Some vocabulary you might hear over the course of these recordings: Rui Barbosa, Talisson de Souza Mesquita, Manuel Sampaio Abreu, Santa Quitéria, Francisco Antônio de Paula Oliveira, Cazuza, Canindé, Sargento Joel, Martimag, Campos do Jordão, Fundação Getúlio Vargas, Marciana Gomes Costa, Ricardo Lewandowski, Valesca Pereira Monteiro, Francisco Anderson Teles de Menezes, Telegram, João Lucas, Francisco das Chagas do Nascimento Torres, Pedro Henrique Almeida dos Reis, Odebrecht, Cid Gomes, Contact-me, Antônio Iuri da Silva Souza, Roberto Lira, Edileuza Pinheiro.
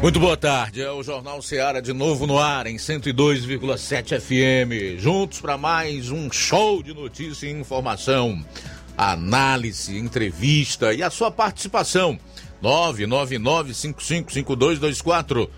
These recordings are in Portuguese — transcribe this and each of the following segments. Muito boa tarde, é o Jornal Seara de novo no ar, em 102,7 FM. Juntos para mais um show de notícia e informação, análise, entrevista e a sua participação. 999-555224,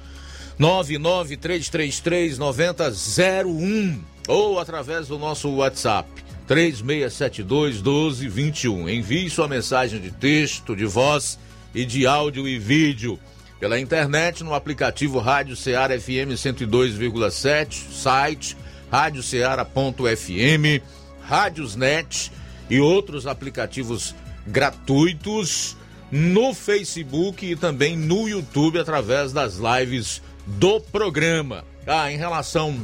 99333-9001 ou através do nosso WhatsApp, 3672-1221. Envie sua mensagem de texto, de voz e de áudio e vídeo. Pela internet, no aplicativo Rádio Seara FM 102,7, site radioseara.fm, Rádiosnet e outros aplicativos gratuitos, no Facebook e também no YouTube, através das lives do programa. Em relação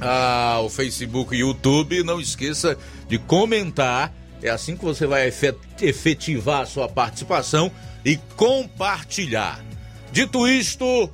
ao Facebook e YouTube, não esqueça de comentar. É assim que você vai efetivar a sua participação e compartilhar. Dito isto,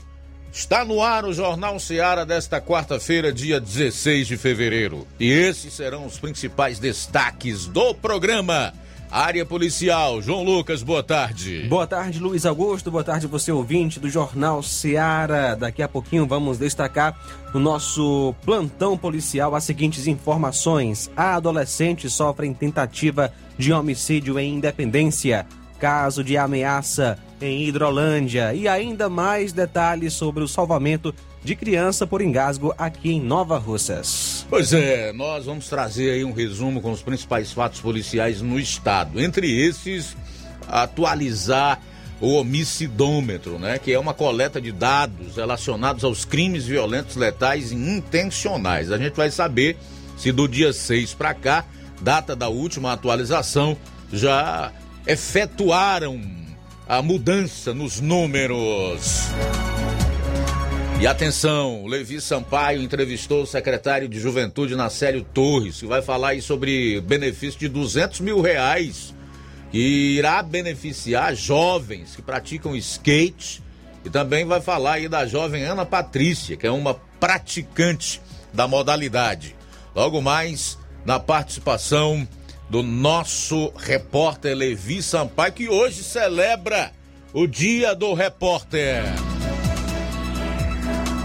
está no ar o Jornal Seara desta quarta-feira, dia 16 de fevereiro. E esses serão os principais destaques do programa. Área policial, João Lucas, boa tarde. Boa tarde, Luiz Augusto, boa tarde você ouvinte do Jornal Seara. Daqui a pouquinho vamos destacar no nosso plantão policial as seguintes informações. A adolescente sofre tentativa de homicídio em Independência. Caso de ameaça em Hidrolândia e ainda mais detalhes sobre o salvamento de criança por engasgo aqui em Nova Russas. Pois é, nós vamos trazer aí um resumo com os principais fatos policiais no estado. Entre esses, atualizar o homicidômetro, né? Que é uma coleta de dados relacionados aos crimes violentos, letais e intencionais. A gente vai saber se do dia 6 para cá, data da última atualização, já efetuaram a mudança nos números. E atenção, Levi Sampaio entrevistou o secretário de Juventude, Nacélio Torres, que vai falar aí sobre benefício de R$200 mil, que irá beneficiar jovens que praticam skate, e também vai falar aí da jovem Ana Patrícia, que é uma praticante da modalidade. Logo mais, na participação do nosso repórter Levi Sampaio, que hoje celebra o Dia do Repórter.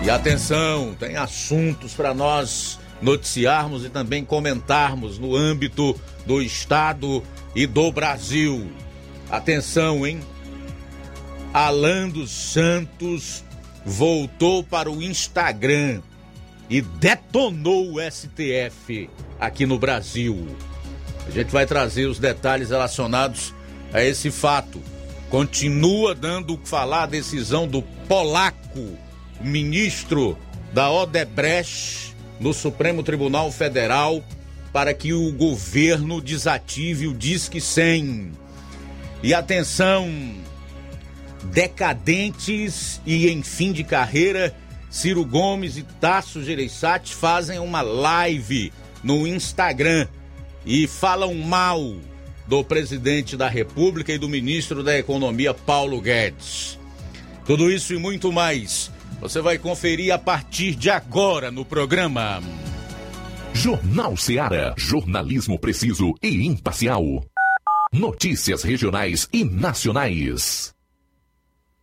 E atenção, tem assuntos para nós noticiarmos e também comentarmos no âmbito do estado e do Brasil. Atenção, hein? Alan dos Santos voltou para o Instagram e detonou o STF aqui no Brasil. A gente vai trazer os detalhes relacionados a esse fato. Continua dando o que falar a decisão do polaco, ministro da Odebrecht, no Supremo Tribunal Federal, para que o governo desative o Disque 100. E atenção, decadentes e em fim de carreira, Ciro Gomes e Tasso Jereissati fazem uma live no Instagram e falam mal do presidente da República e do ministro da Economia, Paulo Guedes. Tudo isso e muito mais, você vai conferir a partir de agora no programa. Jornal Seara, jornalismo preciso e imparcial. Notícias regionais e nacionais.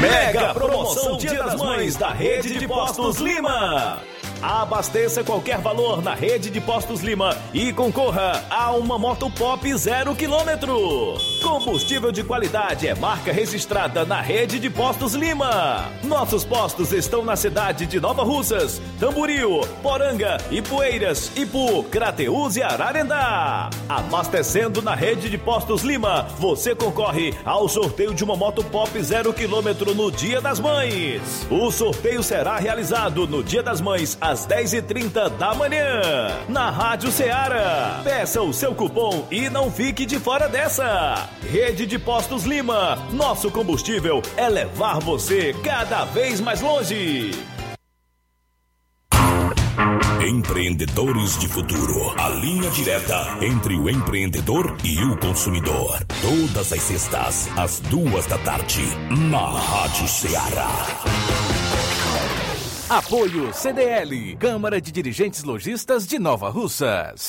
Mega promoção Dia das Mães da Rede de Postos Lima. Abasteça qualquer valor na Rede de Postos Lima e concorra a uma moto Pop 0 km. Combustível de qualidade é marca registrada na Rede de Postos Lima. Nossos postos estão na cidade de Nova Russas, Tamboril, Poranga, Ipueiras, Ipu, Crateús e Ararendá. Abastecendo na Rede de Postos Lima, você concorre ao sorteio de uma moto Pop 0 km no Dia das Mães. O sorteio será realizado no Dia das Mães às 10h30 da manhã, na Rádio Seara. Peça o seu cupom e não fique de fora dessa. Rede de Postos Lima, nosso combustível é levar você cada vez mais longe. Empreendedores de futuro. A linha direta entre o empreendedor e o consumidor. Todas as sextas, às 2 da tarde, na Rádio Seara. Apoio CDL, Câmara de Dirigentes Lojistas de Nova Russas.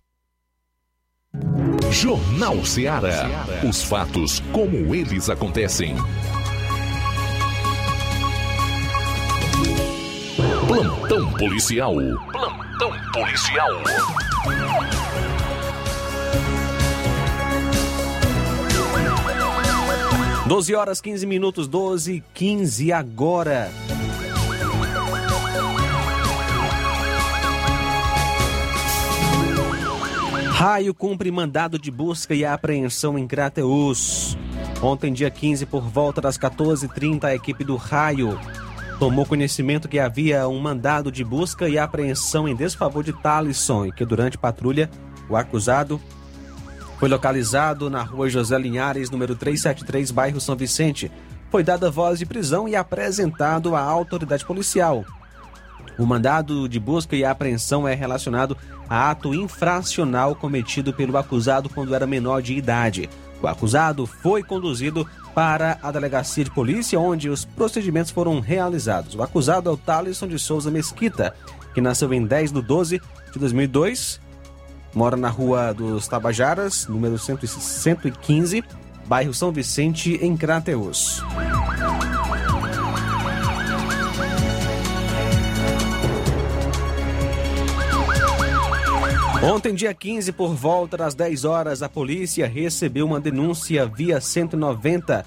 Jornal Seara. Os fatos como eles acontecem. Plantão policial. Plantão policial. Doze horas, 15 minutos, 12:15 agora. Raio cumpre mandado de busca e apreensão em Crateús. Ontem, dia 15, por volta das 14h30, a equipe do Raio tomou conhecimento que havia um mandado de busca e apreensão em desfavor de Talisson e que, durante patrulha, O acusado foi localizado na rua José Linhares, número 373, bairro São Vicente. Foi dada voz de prisão e apresentado à autoridade policial. O mandado de busca e apreensão é relacionado a ato infracional cometido pelo acusado quando era menor de idade. O acusado foi conduzido para a delegacia de polícia, onde os procedimentos foram realizados. O acusado é o Talisson de Souza Mesquita, que nasceu em 10/12/2002, mora na Rua dos Tabajaras, número 115, bairro São Vicente, em Crateús. Ontem, dia 15, por volta das 10 horas, a polícia recebeu uma denúncia via 190.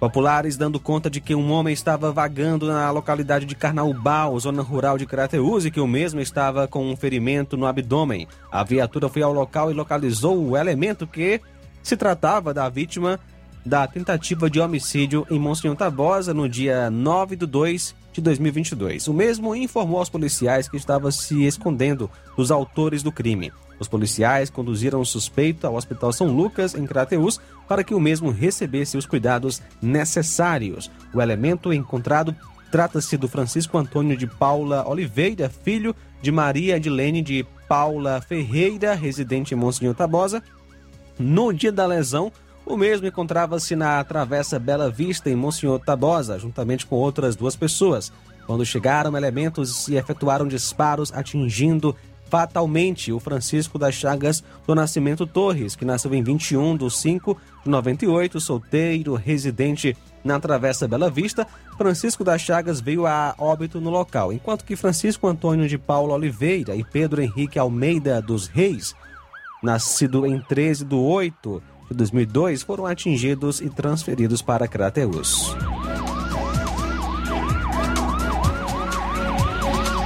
Populares dando conta de que um homem estava vagando na localidade de Carnaubal, zona rural de Crateús, e que o mesmo estava com um ferimento no abdômen. A viatura foi ao local e localizou o elemento, que se tratava da vítima da tentativa de homicídio em Monsenhor Tabosa no dia 9/2/2022. O mesmo informou aos policiais que estava se escondendo dos autores do crime. Os policiais conduziram o suspeito ao Hospital São Lucas, em Crateús, para que o mesmo recebesse os cuidados necessários. O elemento encontrado trata-se do Francisco Antônio de Paula Oliveira, filho de Maria Edilene de Paula Ferreira, residente em Monsenhor Tabosa. No dia da lesão, o mesmo encontrava-se na Travessa Bela Vista, em Monsenhor Tabosa, juntamente com outras duas pessoas. Quando chegaram elementos e efetuaram disparos, atingindo fatalmente o Francisco das Chagas do Nascimento Torres, que nasceu em 21/5/98, solteiro, residente na Travessa Bela Vista. Francisco das Chagas veio a óbito no local, enquanto que Francisco Antônio de Paula Oliveira e Pedro Henrique Almeida dos Reis, nascido em 13/8/2002, foram atingidos e transferidos para Crateús.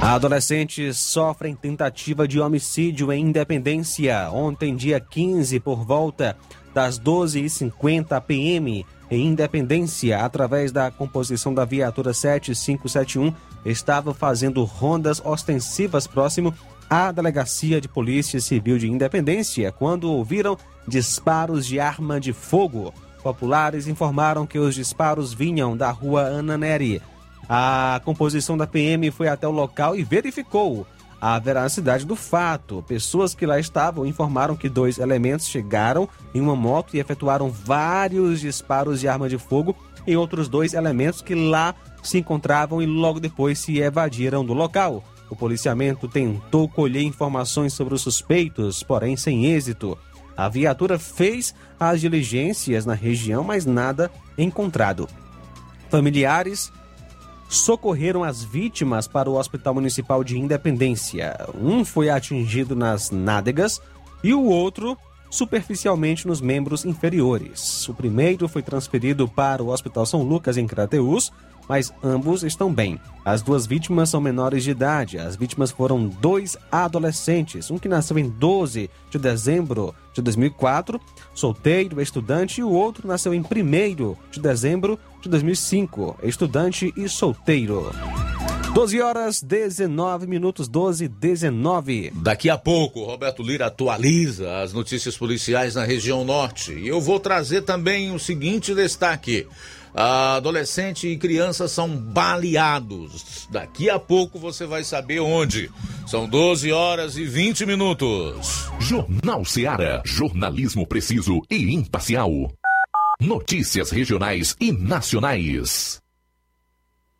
Adolescentes sofrem tentativa de homicídio em Independência. Ontem, dia 15, por volta das 12h50 pm, em Independência, através da composição da viatura 7571, estava fazendo rondas ostensivas próximo à Delegacia de Polícia Civil de Independência, quando ouviram disparos de arma de fogo. Populares informaram que os disparos vinham da rua Ana Neri. A composição da PM foi até o local e verificou a veracidade do fato. Pessoas que lá estavam informaram que dois elementos chegaram em uma moto e efetuaram vários disparos de arma de fogo em outros dois elementos que lá se encontravam e logo depois se evadiram do local. O policiamento tentou colher informações sobre os suspeitos, porém sem êxito. A viatura fez as diligências na região, mas nada encontrado. Familiares socorreram as vítimas para o Hospital Municipal de Independência. Um foi atingido nas nádegas e o outro superficialmente nos membros inferiores. O primeiro foi transferido para o Hospital São Lucas, em Crateús, mas ambos estão bem. As duas vítimas são menores de idade. As vítimas foram dois adolescentes, um que nasceu em 12/12/2004, solteiro, estudante, e o outro nasceu em 1/12/2005, estudante e solteiro. 12h19, 12h19. Daqui a pouco, Roberto Lira atualiza as notícias policiais na região norte. E eu vou trazer também o seguinte destaque: adolescente e criança são baleados. Daqui a pouco você vai saber onde. São 12h20. Jornal Seara. Jornalismo preciso e imparcial. Notícias regionais e nacionais.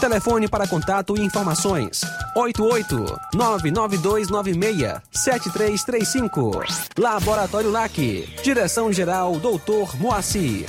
Telefone para contato e informações: 88-99296-7335. Laboratório LAC. Direção-geral Dr. Moacir.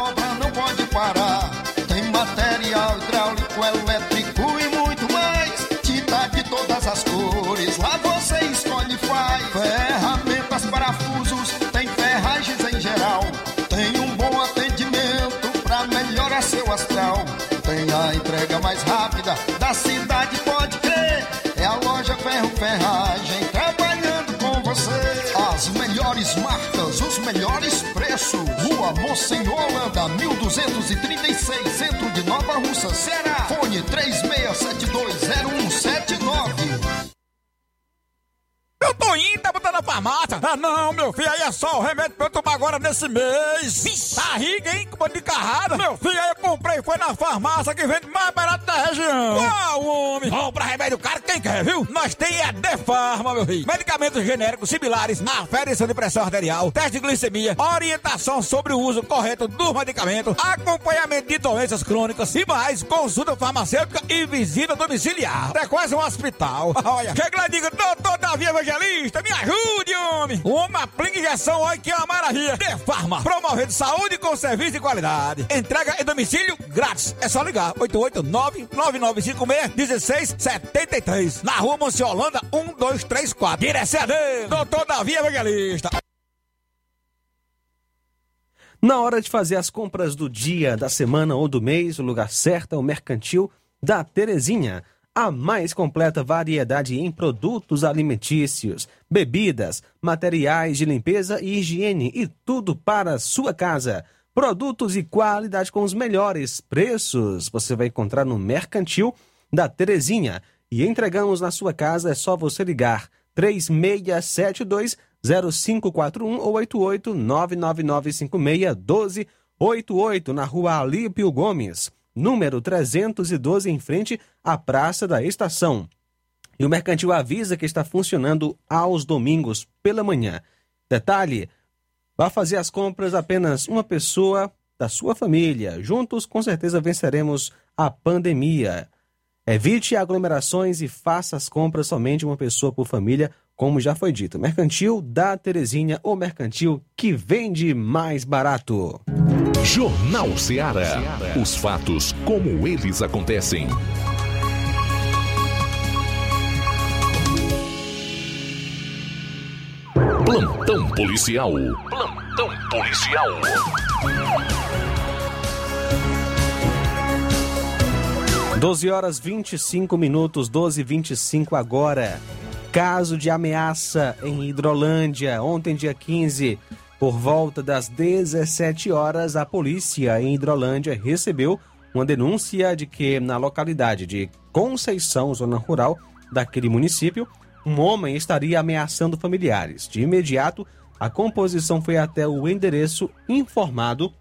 obra não pode parar. Tem material hidráulico, elétrico e muito mais. Tinta de todas as cores, lá você escolhe e faz. Ferramentas, parafusos, tem ferragens em geral. Tem um bom atendimento pra melhorar seu astral. Tem a entrega mais rápida da cidade, pode crer. É a loja Ferro Ferragem trabalhando com você. As melhores marcas, os melhores preços. Rua Monsenhor Holanda, 1236, centro de Nova Russa, Ceará. Fone 36720179. Eu tô indo, tá botando na farmácia. Ah não, meu filho, aí é só o remédio pra eu tomar agora nesse mês. Vixe. Tá rica, hein, com de carrada. Meu filho, aí eu comprei, foi na farmácia que vende mais barato da região. Uau, homem. Compra remédio caro quem quer, viu? Nós tem a Defarma, meu filho. Medicamentos genéricos similares, aferição de pressão arterial, teste de glicemia, orientação sobre o uso correto do medicamento, acompanhamento de doenças crônicas e mais, consulta farmacêutica e visita domiciliar. É quase um hospital. Olha, que lá diga, doutor Davi Evangelista, me ajude, homem! Uma aplica injeção, olha que é uma maravilha! Defarma, promovendo saúde com serviço de qualidade. Entrega em domicílio grátis. É só ligar, 889-9956-1673. Na Rua Monsenhor Holanda, 1234. Direção dele, doutor Davi Evangelista. Na hora de fazer as compras do dia, da semana ou do mês, o lugar certo é o Mercantil da Terezinha. A mais completa variedade em produtos alimentícios, bebidas, materiais de limpeza e higiene e tudo para a sua casa. Produtos e qualidade com os melhores preços você vai encontrar no Mercantil da Terezinha. E entregamos na sua casa, é só você ligar 3672-0541 ou 88-99956-1288 na Rua Alípio Gomes, número 312, em frente à Praça da Estação. E o Mercantil avisa que está funcionando aos domingos pela manhã. Detalhe, Vá fazer as compras apenas uma pessoa da sua família. Juntos, com certeza, venceremos a pandemia. Evite aglomerações e faça as compras somente uma pessoa por família, como já foi dito. Mercantil da Terezinha, o mercantil que vende mais barato. Jornal Seara. Os fatos como eles acontecem. Plantão policial. Plantão policial. (12h25) agora. Caso de ameaça em Hidrolândia. Ontem, dia 15, por volta das 17h, a polícia em Hidrolândia recebeu uma denúncia de que na localidade de Conceição, zona rural daquele município, um homem estaria ameaçando familiares. De imediato, a composição foi até o endereço informado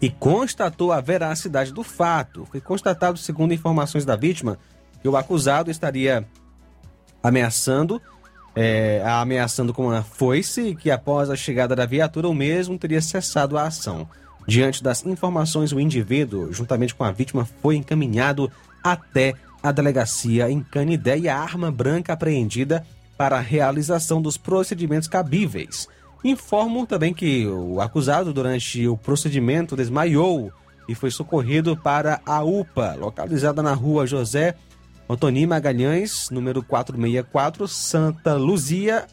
e constatou a veracidade do fato. Foi constatado, segundo informações da vítima, que o acusado estaria ameaçando com uma foice e que, após a chegada da viatura, o mesmo teria cessado a ação. Diante das informações, o indivíduo, juntamente com a vítima, foi encaminhado até a delegacia em Canidé e a arma branca apreendida para a realização dos procedimentos cabíveis. Informo também que o acusado, durante o procedimento, desmaiou e foi socorrido para a UPA, localizada na rua José Antônio Magalhães, número 464, Santa Luzia,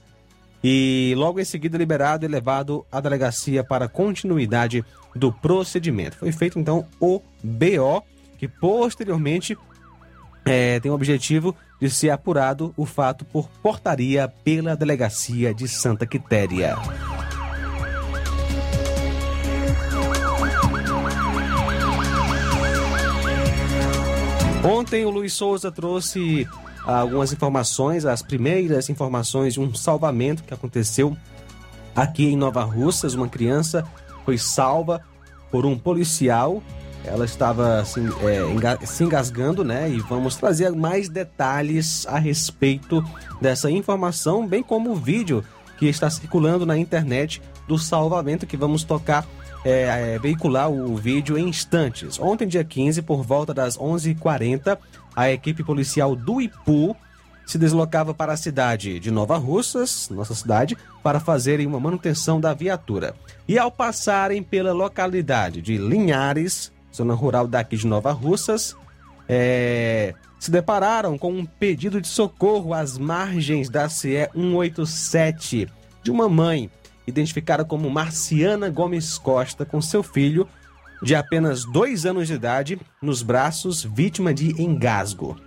e logo em seguida liberado e levado à delegacia para continuidade do procedimento. Foi feito, então, o BO, que posteriormente tem o objetivo de ser apurado o fato por portaria pela Delegacia de Santa Quitéria. Ontem o Luiz Souza trouxe algumas informações, as primeiras informações de um salvamento que aconteceu aqui em Nova Russas. Uma criança foi salva por um policial. Ela estava se engasgando, né? E vamos trazer mais detalhes a respeito dessa informação, bem como o vídeo que está circulando na internet do salvamento, que vamos veicular o vídeo em instantes. Ontem, dia 15, por volta das 11h40, a equipe policial do IPU se deslocava para a cidade de Nova Russas, nossa cidade, para fazerem uma manutenção da viatura. E ao passarem pela localidade de Linhares, zona rural daqui de Nova Russas, se depararam com um pedido de socorro às margens da CE 187 de uma mãe identificada como Marciana Gomes Costa, com seu filho de apenas 2 anos de idade nos braços, vítima de engasgo.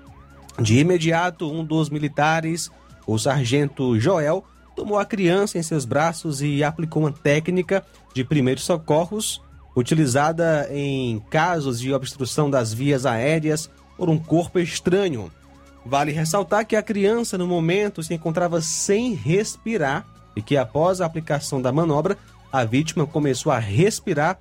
De imediato, um dos militares, o Sargento Joel, tomou a criança em seus braços e aplicou uma técnica de primeiros socorros utilizada em casos de obstrução das vias aéreas por um corpo estranho. Vale ressaltar que a criança, no momento, se encontrava sem respirar e que, após a aplicação da manobra, a vítima começou a respirar,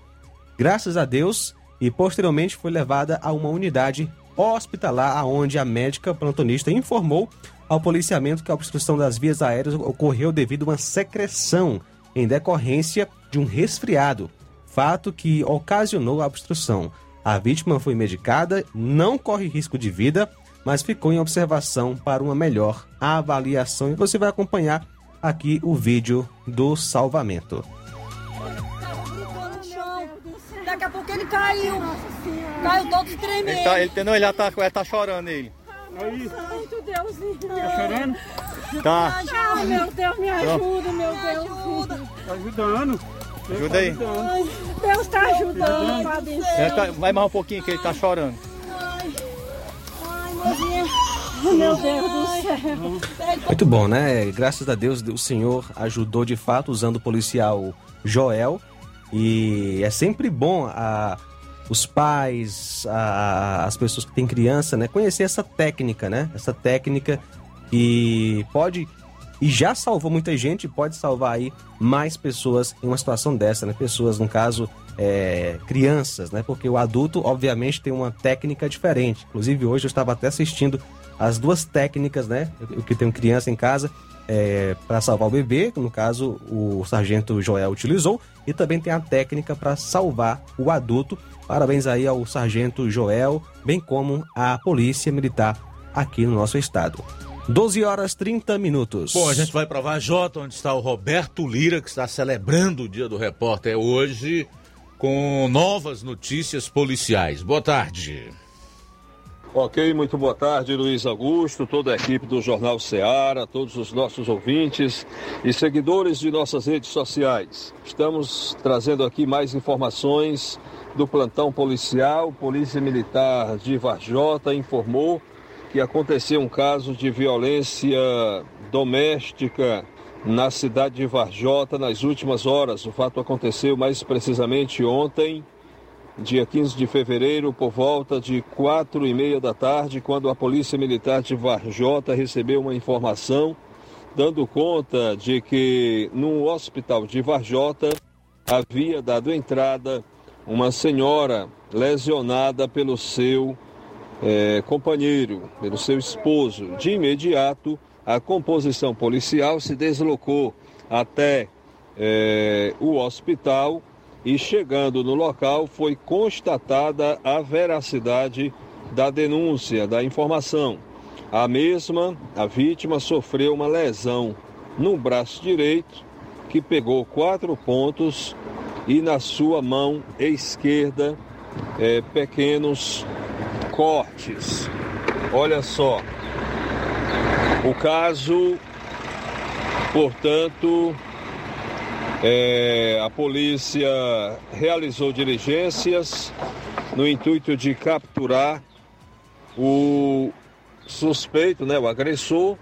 graças a Deus, e posteriormente foi levada a uma unidade hospitalar, aonde a médica plantonista informou ao policiamento que a obstrução das vias aéreas ocorreu devido a uma secreção em decorrência de um resfriado, fato que ocasionou a obstrução. A vítima foi medicada, não corre risco de vida, mas ficou em observação para uma melhor avaliação. E você vai acompanhar aqui o vídeo do salvamento. Daqui a pouco ele caiu. Caiu todo tremendo. Ele tá chorando, ele. Aí. Santo Deus, tá chorando? Tá. Ai, meu Deus, me ajuda, meu Deus. Tá ajudando. Ajuda aí. Ai, Deus tá ajudando, Padre. Vai mais um pouquinho que ele tá chorando. Ai, meu Deus do céu. Muito bom, né? Graças a Deus, o Senhor ajudou de fato, usando o policial Joel. E é sempre bom os pais, as pessoas que têm criança, né, conhecer essa técnica, né? Essa técnica que pode, e já salvou muita gente, pode salvar aí mais pessoas em uma situação dessa, né? Pessoas, no caso, crianças, né? Porque o adulto, obviamente, tem uma técnica diferente. Inclusive, hoje eu estava até assistindo as duas técnicas, né? Eu que tenho criança em casa, para salvar o bebê, que no caso o Sargento Joel utilizou, e também tem a técnica para salvar o adulto. Parabéns aí ao Sargento Joel, bem como à Polícia Militar aqui no nosso estado. 12 horas 30 minutos. Bom, a gente vai para Vajota, onde está o Roberto Lira, que está celebrando o Dia do Repórter hoje com novas notícias policiais. Boa tarde. Ok, muito boa tarde, Luiz Augusto, toda a equipe do Jornal Seara, todos os nossos ouvintes e seguidores de nossas redes sociais. Estamos trazendo aqui mais informações do plantão policial. Polícia Militar de Varjota informou que aconteceu um caso de violência doméstica na cidade de Varjota nas últimas horas. O fato aconteceu mais precisamente ontem, dia 15 de fevereiro, por volta de 4h30 da tarde, quando a Polícia Militar de Varjota recebeu uma informação dando conta de que no hospital de Varjota havia dado entrada uma senhora lesionada pelo seu companheiro, pelo seu esposo. De imediato, a composição policial se deslocou até o hospital. E chegando no local, foi constatada a veracidade da denúncia, da informação. A mesma, a vítima, sofreu uma lesão no braço direito, que pegou 4 pontos, e na sua mão esquerda, pequenos cortes. Olha só, o caso, portanto... A polícia realizou diligências no intuito de capturar o suspeito, né, o agressor,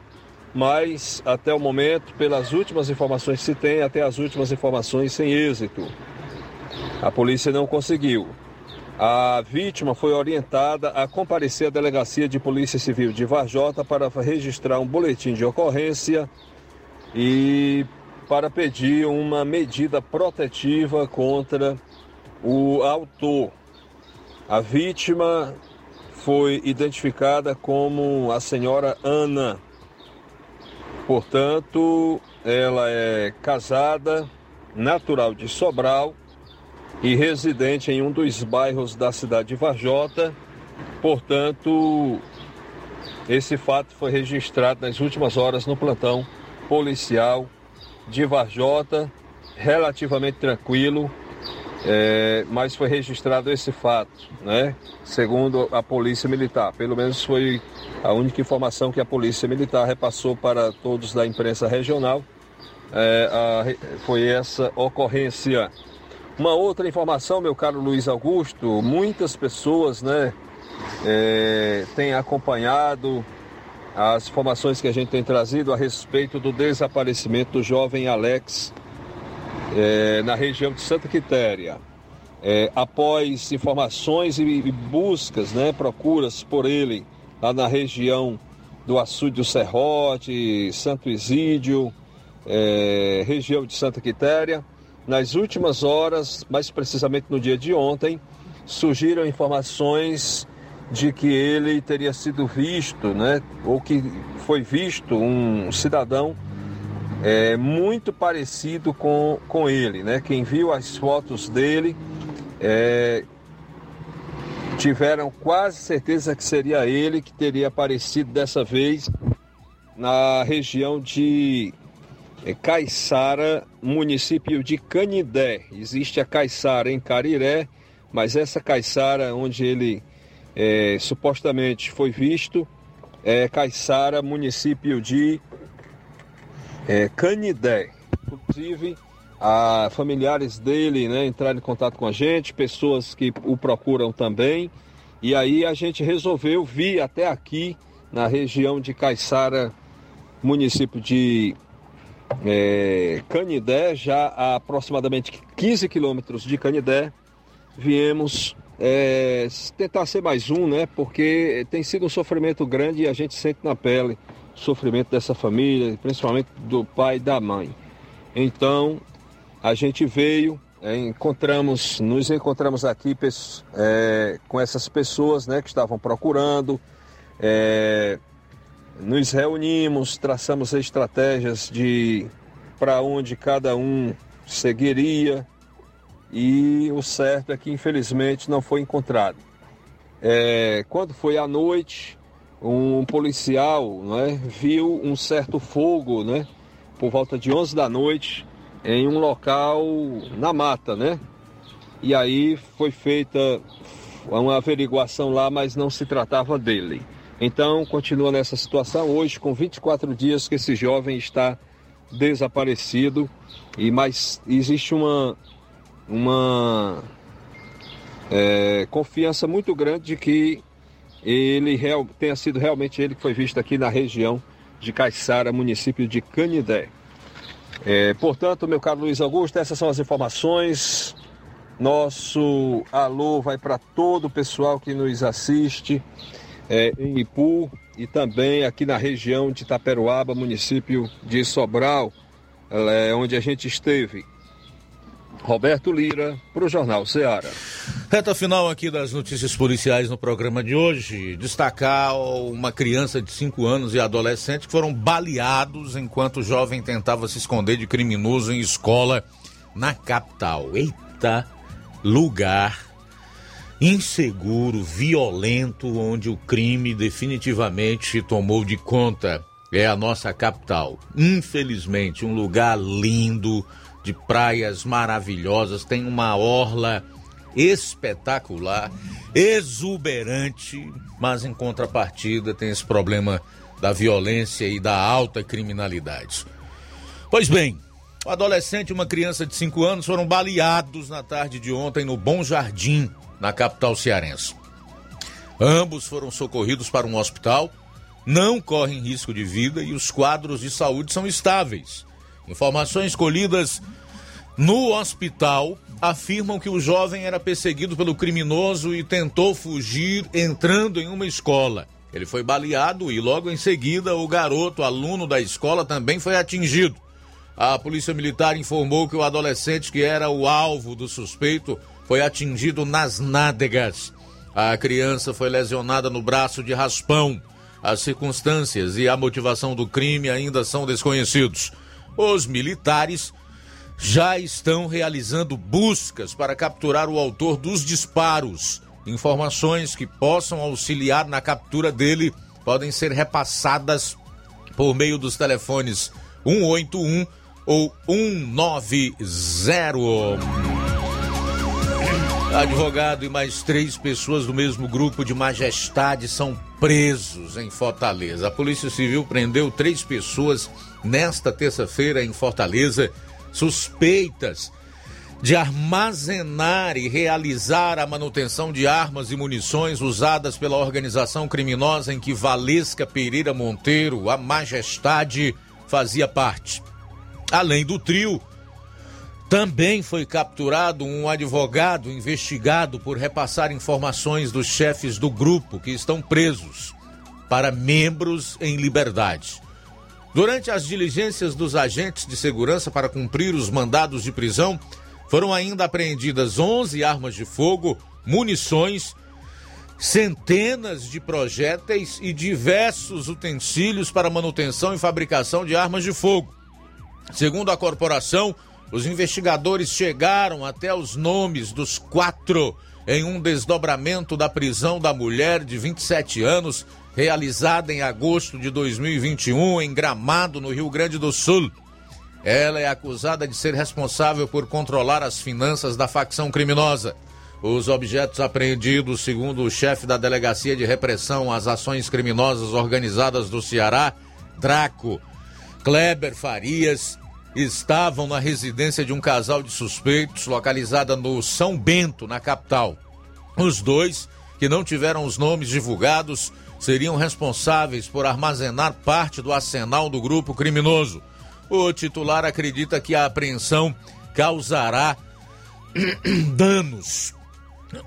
mas até o momento, pelas últimas informações que se tem, sem êxito. A polícia não conseguiu. A vítima foi orientada a comparecer à Delegacia de Polícia Civil de Varjota para registrar um boletim de ocorrência e... para pedir uma medida protetiva contra o autor. A vítima foi identificada como a senhora Ana. Portanto, ela é casada, natural de Sobral e residente em um dos bairros da cidade de Varjota. Portanto, esse fato foi registrado nas últimas horas no plantão policial de Varjota, relativamente tranquilo, mas foi registrado esse fato, né? Segundo a Polícia Militar, pelo menos foi a única informação que a Polícia Militar repassou para todos da imprensa regional, foi essa ocorrência. Uma outra informação, meu caro Luiz Augusto, muitas pessoas, né, têm acompanhado as informações que a gente tem trazido a respeito do desaparecimento do jovem Alex na região de Santa Quitéria. Após informações e buscas, né, procuras por ele lá na região do Açude do Serrote, Santo Isídio, região de Santa Quitéria, nas últimas horas, mais precisamente no dia de ontem, surgiram informações de que ele teria sido visto, né, ou que foi visto um cidadão muito parecido com ele, né? Quem viu as fotos dele tiveram quase certeza que seria ele que teria aparecido dessa vez na região de Caiçara, município de Canindé. Existe a Caiçara em Cariré, mas essa Caiçara onde ele supostamente foi visto, Caiçara, município de Canindé. Inclusive, familiares dele, né, entraram em contato com a gente, pessoas que o procuram também, e aí a gente resolveu vir até aqui, na região de Caiçara, município de Canindé, já a aproximadamente 15 quilômetros de Canindé, viemos tentar ser mais um, né? Porque tem sido um sofrimento grande e a gente sente na pele o sofrimento dessa família, principalmente do pai e da mãe. Então, a gente veio nos encontramos aqui com essas pessoas, né, que estavam procurando, nos reunimos, traçamos estratégias de para onde cada um seguiria, e o certo é que infelizmente não foi encontrado. Quando foi à noite, um policial, né, viu um certo fogo, né, por volta de 11 da noite, em um local na mata, né? E aí foi feita uma averiguação lá, mas não se tratava dele. Então, continua nessa situação hoje, com 24 dias que esse jovem está desaparecido, mas existe uma confiança muito grande de que ele tenha sido realmente ele que foi visto aqui na região de Caiçara, município de Canindé. Portanto, meu caro Luiz Augusto, essas são as informações. Nosso alô vai para todo o pessoal que nos assiste em Ipu e também aqui na região de Itaperoaba, município de Sobral, onde a gente esteve. Roberto Lira, para o Jornal Seara. Reta final aqui das notícias policiais no programa de hoje. Destacar uma criança de 5 anos e adolescente que foram baleados enquanto o jovem tentava se esconder de criminoso em escola na capital. Eita, lugar inseguro, violento, onde o crime definitivamente se tomou de conta. É a nossa capital. Infelizmente, um lugar lindo, de praias maravilhosas, tem uma orla espetacular, exuberante, mas em contrapartida tem esse problema da violência e da alta criminalidade. Pois bem, o adolescente e uma criança de 5 anos foram baleados na tarde de ontem no Bom Jardim, na capital cearense. Ambos foram socorridos para um hospital, não correm risco de vida e os quadros de saúde são estáveis. Informações colhidas no hospital afirmam que o jovem era perseguido pelo criminoso e tentou fugir entrando em uma escola. Ele foi baleado e logo em seguida o garoto, aluno da escola, também foi atingido. A polícia militar informou que o adolescente que era o alvo do suspeito foi atingido nas nádegas. A criança foi lesionada no braço de raspão. As circunstâncias e a motivação do crime ainda são desconhecidos. Os militares já estão realizando buscas para capturar o autor dos disparos. Informações que possam auxiliar na captura dele podem ser repassadas por meio dos telefones 181 ou 190. Advogado e mais 3 pessoas do mesmo grupo de Majestade são presos em Fortaleza. A Polícia Civil prendeu 3 pessoas nesta terça-feira em Fortaleza, suspeitas de armazenar e realizar a manutenção de armas e munições usadas pela organização criminosa em que Valesca Pereira Monteiro, a Majestade, fazia parte. Além do trio, também foi capturado um advogado investigado por repassar informações dos chefes do grupo que estão presos para membros em liberdade. Durante as diligências dos agentes de segurança para cumprir os mandados de prisão, foram ainda apreendidas 11 armas de fogo, munições, centenas de projéteis e diversos utensílios para manutenção e fabricação de armas de fogo. Segundo a corporação, os investigadores chegaram até os nomes dos 4 em um desdobramento da prisão da mulher de 27 anos, realizada em agosto de 2021 em Gramado, no Rio Grande do Sul. Ela é acusada de ser responsável por controlar as finanças da facção criminosa. Os objetos apreendidos, segundo o chefe da Delegacia de Repressão às Ações Criminosas Organizadas do Ceará, Draco, Kleber Farias, estavam na residência de um casal de suspeitos localizada no São Bento, na capital. Os 2, que não tiveram os nomes divulgados, seriam responsáveis por armazenar parte do arsenal do grupo criminoso. O titular acredita que a apreensão causará danos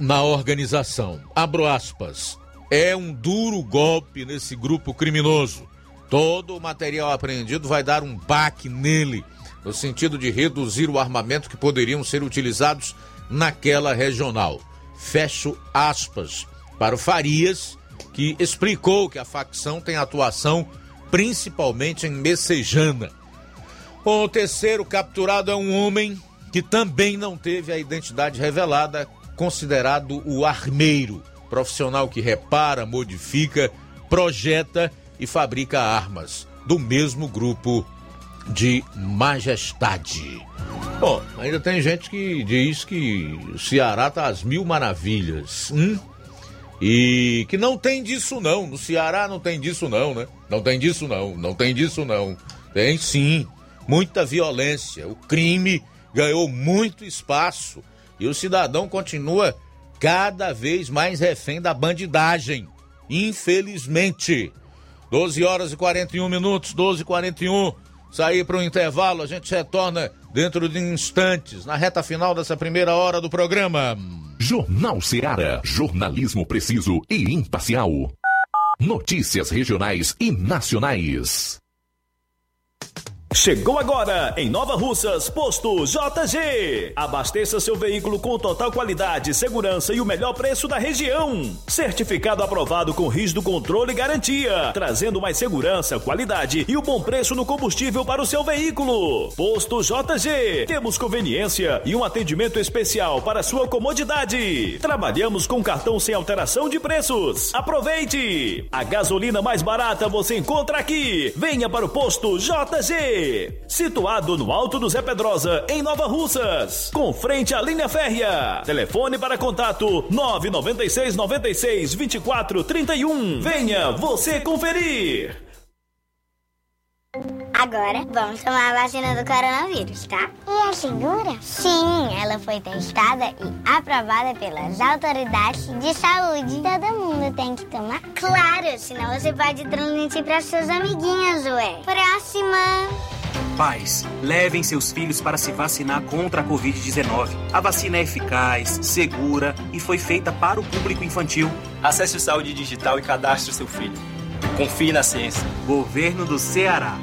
na organização. Abro aspas. É um duro golpe nesse grupo criminoso. Todo o material apreendido vai dar um baque nele. no sentido de reduzir o armamento que poderiam ser utilizados naquela regional. Fecho aspas para o Farias, que explicou que a facção tem atuação principalmente em Messejana. O terceiro capturado é um homem que também não teve a identidade revelada, considerado o armeiro, profissional que repara, modifica, projeta e fabrica armas, do mesmo grupo de Majestade. Bom, ainda tem gente que diz que o Ceará tá às mil maravilhas, e que não tem disso não, no Ceará não tem disso não, né? Não tem disso não. Tem sim, muita violência, o crime ganhou muito espaço e o cidadão continua cada vez mais refém da bandidagem, infelizmente. 12h41, 12h41, sair para o intervalo, a gente retorna dentro de instantes, na reta final dessa primeira hora do programa. Jornal Seara, jornalismo preciso e imparcial. Notícias regionais e nacionais. Chegou agora, em Nova Russas, Posto JG. Abasteça seu veículo com total qualidade, segurança e o melhor preço da região. Certificado aprovado com rígido controle e garantia, trazendo mais segurança, qualidade e o bom preço no combustível para o seu veículo. Posto JG. Temos conveniência e um atendimento especial para sua comodidade. Trabalhamos com cartão sem alteração de preços. Aproveite! A gasolina mais barata você encontra aqui. Venha para o Posto JG. Situado no Alto do Zé Pedrosa, em Nova Russas, com frente à linha férrea. Telefone para contato 996 96 24 31. Venha você conferir. Agora vamos tomar a vacina do coronavírus, tá? E é segura? Sim, ela foi testada e aprovada pelas autoridades de saúde. Todo mundo tem que tomar? Claro, senão você pode transmitir para seus amiguinhos, ué. Próxima! Pais, levem seus filhos para se vacinar contra a Covid-19. A vacina é eficaz, segura e foi feita para o público infantil. Acesse o Saúde Digital e cadastre seu filho. Confie na ciência. Governo do Ceará.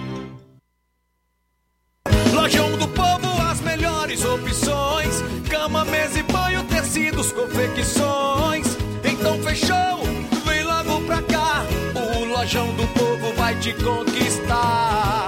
Lojão do Povo, as melhores opções. Cama, mesa e banho, tecidos, confecções. Então fechou, vem logo pra cá. O Lojão do Povo vai te conquistar.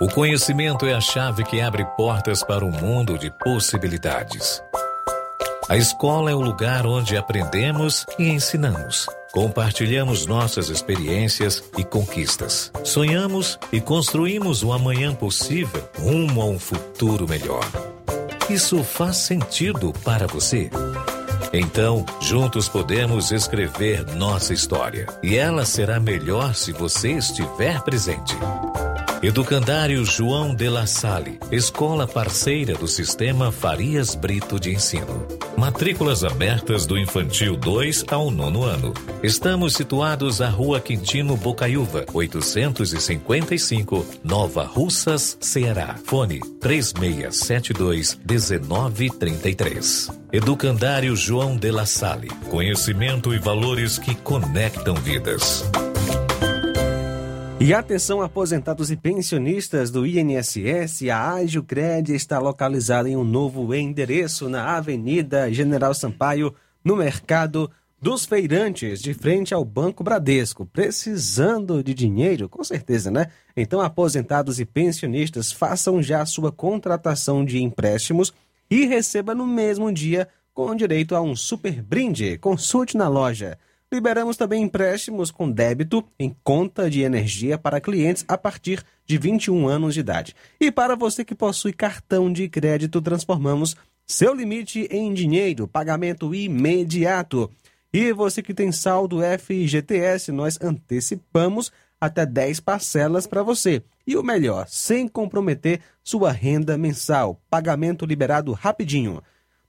O conhecimento é a chave que abre portas para um mundo de possibilidades. A escola é o lugar onde aprendemos e ensinamos. Compartilhamos nossas experiências e conquistas. Sonhamos e construímos o amanhã possível rumo a um futuro melhor. Isso faz sentido para você? Então, juntos podemos escrever nossa história. E ela será melhor se você estiver presente. Educandário João de La Salle, escola parceira do Sistema Farias Brito de Ensino. Matrículas abertas do infantil 2 ao 9º ano. Estamos situados à Rua Quintino Bocaiúva, 855, Nova Russas, Ceará. Fone 3672-1933. Educandário João de La Salle, conhecimento e valores que conectam vidas. E atenção, aposentados e pensionistas do INSS, a Agiocred está localizada em um novo endereço na Avenida General Sampaio, no Mercado dos Feirantes, de frente ao Banco Bradesco. Precisando de dinheiro? Com certeza, né? Então, aposentados e pensionistas, façam já a sua contratação de empréstimos e receba no mesmo dia com direito a um super brinde. Consulte na loja. Liberamos também empréstimos com débito em conta de energia para clientes a partir de 21 anos de idade. E para você que possui cartão de crédito, transformamos seu limite em dinheiro, pagamento imediato. E você que tem saldo FGTS, nós antecipamos até 10 parcelas para você. E o melhor, sem comprometer sua renda mensal. Pagamento liberado rapidinho.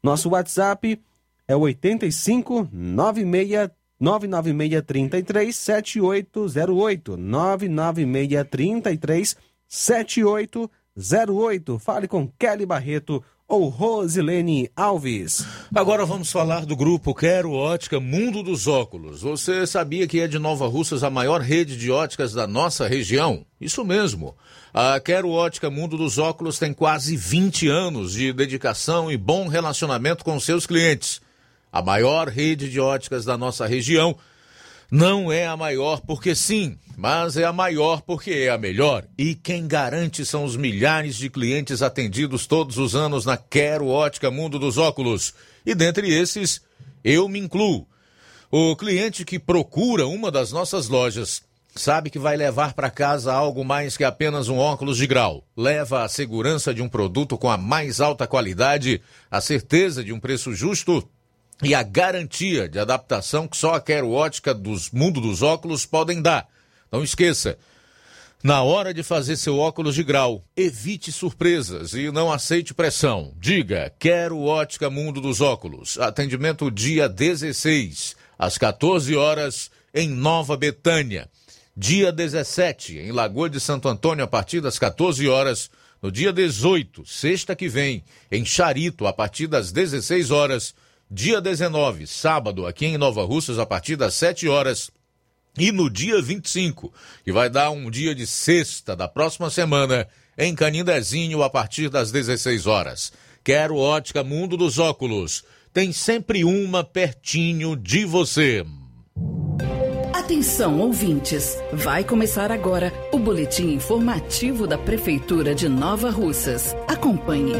Nosso WhatsApp é o 85 996 996 33 7808, 996 33 7808. Fale com Kelly Barreto ou Rosilene Alves. Agora vamos falar do grupo Quero Ótica Mundo dos Óculos. Você sabia que é de Nova Russas a maior rede de óticas da nossa região? Isso mesmo. A Quero Ótica Mundo dos Óculos tem quase 20 anos de dedicação e bom relacionamento com seus clientes. A maior rede de óticas da nossa região não é a maior porque sim, mas é a maior porque é a melhor. E quem garante são os milhares de clientes atendidos todos os anos na Quero Ótica Mundo dos Óculos. E dentre esses, eu me incluo. O cliente que procura uma das nossas lojas sabe que vai levar para casa algo mais que apenas um óculos de grau. Leva a segurança de um produto com a mais alta qualidade, a certeza de um preço justo e a garantia de adaptação que só a Quero Ótica dos Mundo dos Óculos podem dar. Não esqueça, na hora de fazer seu óculos de grau, evite surpresas e não aceite pressão. Diga, Quero Ótica Mundo dos Óculos. Atendimento dia 16, às 14 horas, em Nova Betânia. Dia 17, em Lagoa de Santo Antônio, a partir das 14 horas. No dia 18, sexta que vem, em Charito, a partir das 16 horas. Dia 19, sábado, aqui em Nova Russas, a partir das 7 horas. E no dia 25, que vai dar um dia de sexta da próxima semana, em Canindezinho, a partir das 16 horas. Quero Ótica Mundo dos Óculos. Tem sempre uma pertinho de você. Atenção, ouvintes. Vai começar agora o boletim informativo da Prefeitura de Nova Russas. Acompanhe.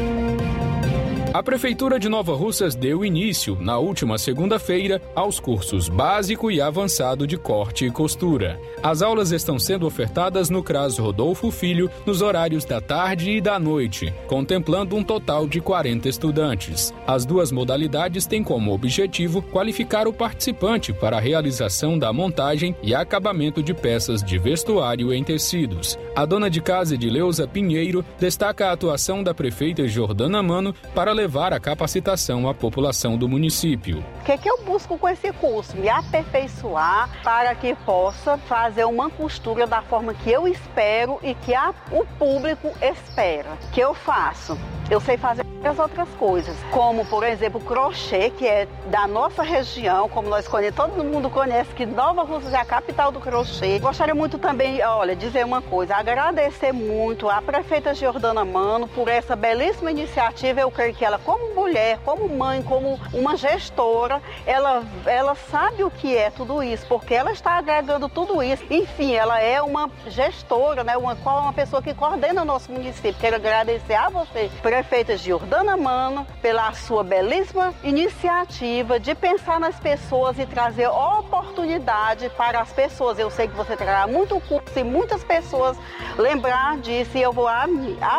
A Prefeitura de Nova Russas deu início, na última segunda-feira, aos cursos básico e avançado de corte e costura. As aulas estão sendo ofertadas no CRAS Rodolfo Filho, nos horários da tarde e da noite, contemplando um total de 40 estudantes. As duas modalidades têm como objetivo qualificar o participante para a realização da montagem e acabamento de peças de vestuário em tecidos. A dona de casa Edileuza Pinheiro destaca a atuação da prefeita Giordana Mano para levar a capacitação à população do município. O que eu busco com esse curso? Me aperfeiçoar para que possa fazer uma costura da forma que eu espero e que o público espera. Que eu faço? Eu sei fazer muitas outras coisas, como, por exemplo, crochê, que é da nossa região, como nós conhecemos, todo mundo conhece que Nova Russas é a capital do crochê. Gostaria muito também, olha, dizer uma coisa, agradecer muito à prefeita Giordana Mano por essa belíssima iniciativa. Eu creio que ela, como mulher, como mãe, como uma gestora, ela sabe o que é tudo isso, porque ela está agregando tudo isso. Enfim, ela é uma gestora, né? uma pessoa que coordena o nosso município. Quero agradecer a você, prefeita Giordana Mano, pela sua belíssima iniciativa de pensar nas pessoas e trazer oportunidade para as pessoas. Eu sei que você trará muito curso e muitas pessoas lembrar disso, e eu vou a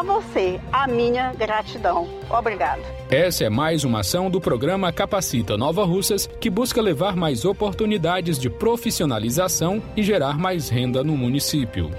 você a minha gratidão. Obrigado. Essa é mais uma ação do programa Capacita Nova Russas, que busca levar mais oportunidades de profissionalização e gerar mais renda no município.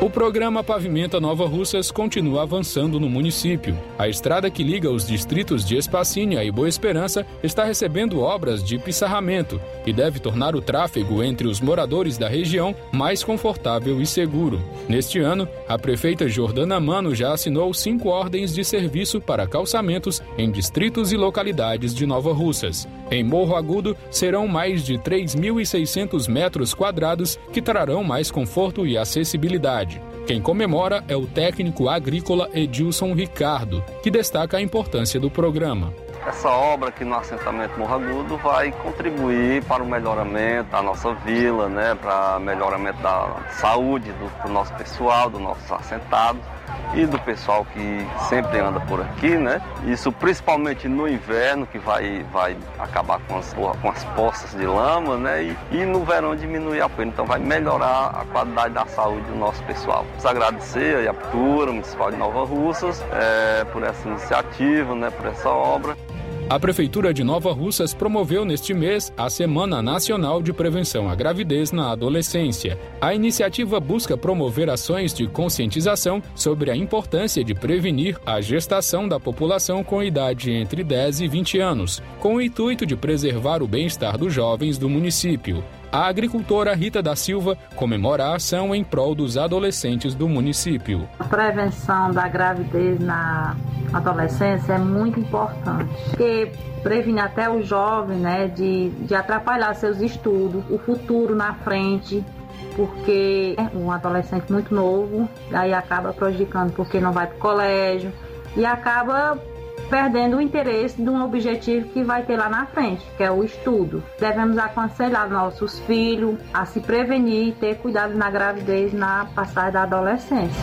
O programa Pavimenta Nova Russas continua avançando no município. A estrada que liga os distritos de Espacinha e Boa Esperança está recebendo obras de pissarramento e deve tornar o tráfego entre os moradores da região mais confortável e seguro. Neste ano, a prefeita Giordana Mano já assinou 5 ordens de serviço para calçamentos em distritos e localidades de Nova Russas. Em Morro Agudo, serão mais de 3.600 metros quadrados que trarão mais conforto e acessibilidade. Quem comemora é o técnico agrícola Edilson Ricardo, que destaca a importância do programa. Essa obra aqui no assentamento Morro Agudo vai contribuir para o melhoramento da nossa vila, né, para o melhoramento da saúde do nosso pessoal, dos nossos assentados e do pessoal que sempre anda por aqui, né? Isso principalmente no inverno, que vai acabar com as poças de lama, né? E no verão diminuir a poeira. Então vai melhorar a qualidade da saúde do nosso pessoal. Preciso agradecer a Prefeitura Municipal de Nova Russas por essa iniciativa, né? Por essa obra. A Prefeitura de Nova Russas promoveu neste mês a Semana Nacional de Prevenção à Gravidez na Adolescência. A iniciativa busca promover ações de conscientização sobre a importância de prevenir a gestação da população com idade entre 10 e 20 anos, com o intuito de preservar o bem-estar dos jovens do município. A agricultora Rita da Silva comemora a ação em prol dos adolescentes do município. A prevenção da gravidez na adolescência é muito importante, porque previne até o jovem, de atrapalhar seus estudos, o futuro na frente, porque é um adolescente muito novo, aí acaba prejudicando porque não vai para o colégio e acaba perdendo o interesse de um objetivo que vai ter lá na frente, que é o estudo. Devemos aconselhar nossos filhos a se prevenir e ter cuidado na gravidez na passagem da adolescência.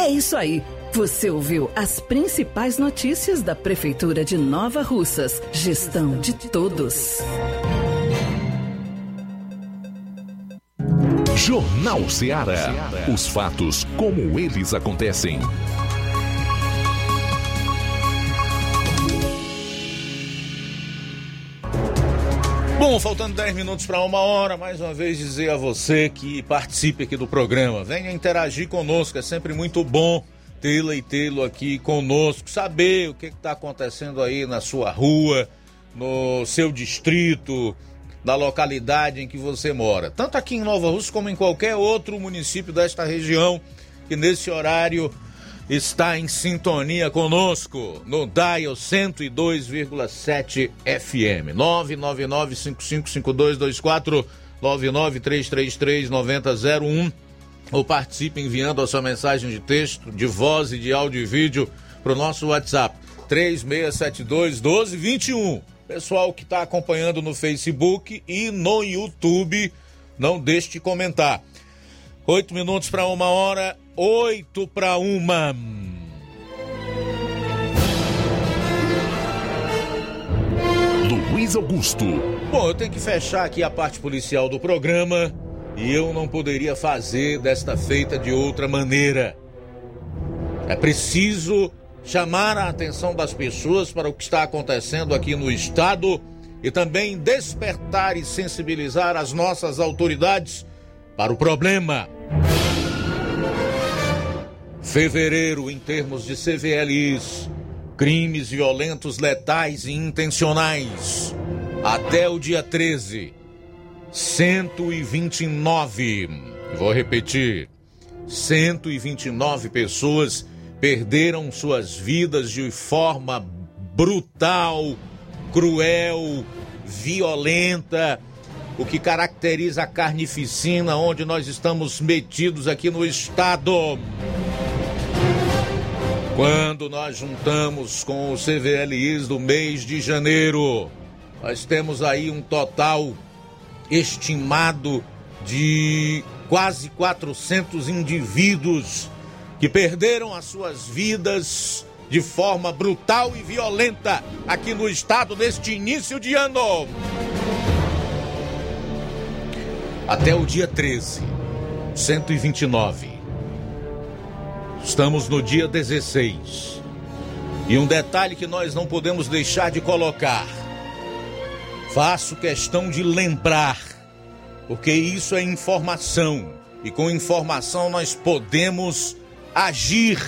É isso aí. Você ouviu as principais notícias da Prefeitura de Nova Russas. Gestão de todos. Jornal Seara. Os fatos como eles acontecem. Bom, faltando 10 minutos para uma hora, mais uma vez dizer a você que participe aqui do programa. Venha interagir conosco, é sempre muito bom tê-la e tê-lo aqui conosco. Saber o que está acontecendo aí na sua rua, no seu distrito, na localidade em que você mora. Tanto aqui em Nova Russa como em qualquer outro município desta região que nesse horário está em sintonia conosco no Dial 102,7 FM. 999-555224, 99333-9001. Ou participe enviando a sua mensagem de texto, de voz e de áudio e vídeo para o nosso WhatsApp, 3672-1221. Pessoal que está acompanhando no Facebook e no YouTube, não deixe de comentar. 8 minutos para uma hora. 8 para uma. Luiz Augusto. Bom, eu tenho que fechar aqui a parte policial do programa e eu não poderia fazer desta feita de outra maneira. É preciso chamar a atenção das pessoas para o que está acontecendo aqui no estado e também despertar e sensibilizar as nossas autoridades para o problema. Fevereiro, em termos de CVLIs, crimes violentos, letais e intencionais, até o dia 13, 129, vou repetir, 129 pessoas perderam suas vidas de forma brutal, cruel, violenta, o que caracteriza a carnificina onde nós estamos metidos aqui no estado. Quando nós juntamos com os CVLIs do mês de janeiro, nós temos aí um total estimado de quase 400 indivíduos que perderam as suas vidas de forma brutal e violenta aqui no estado neste início de ano. Até o dia 13, 129. Estamos no dia 16. E um detalhe que nós não podemos deixar de colocar. Faço questão de lembrar, porque isso é informação. E com informação nós podemos agir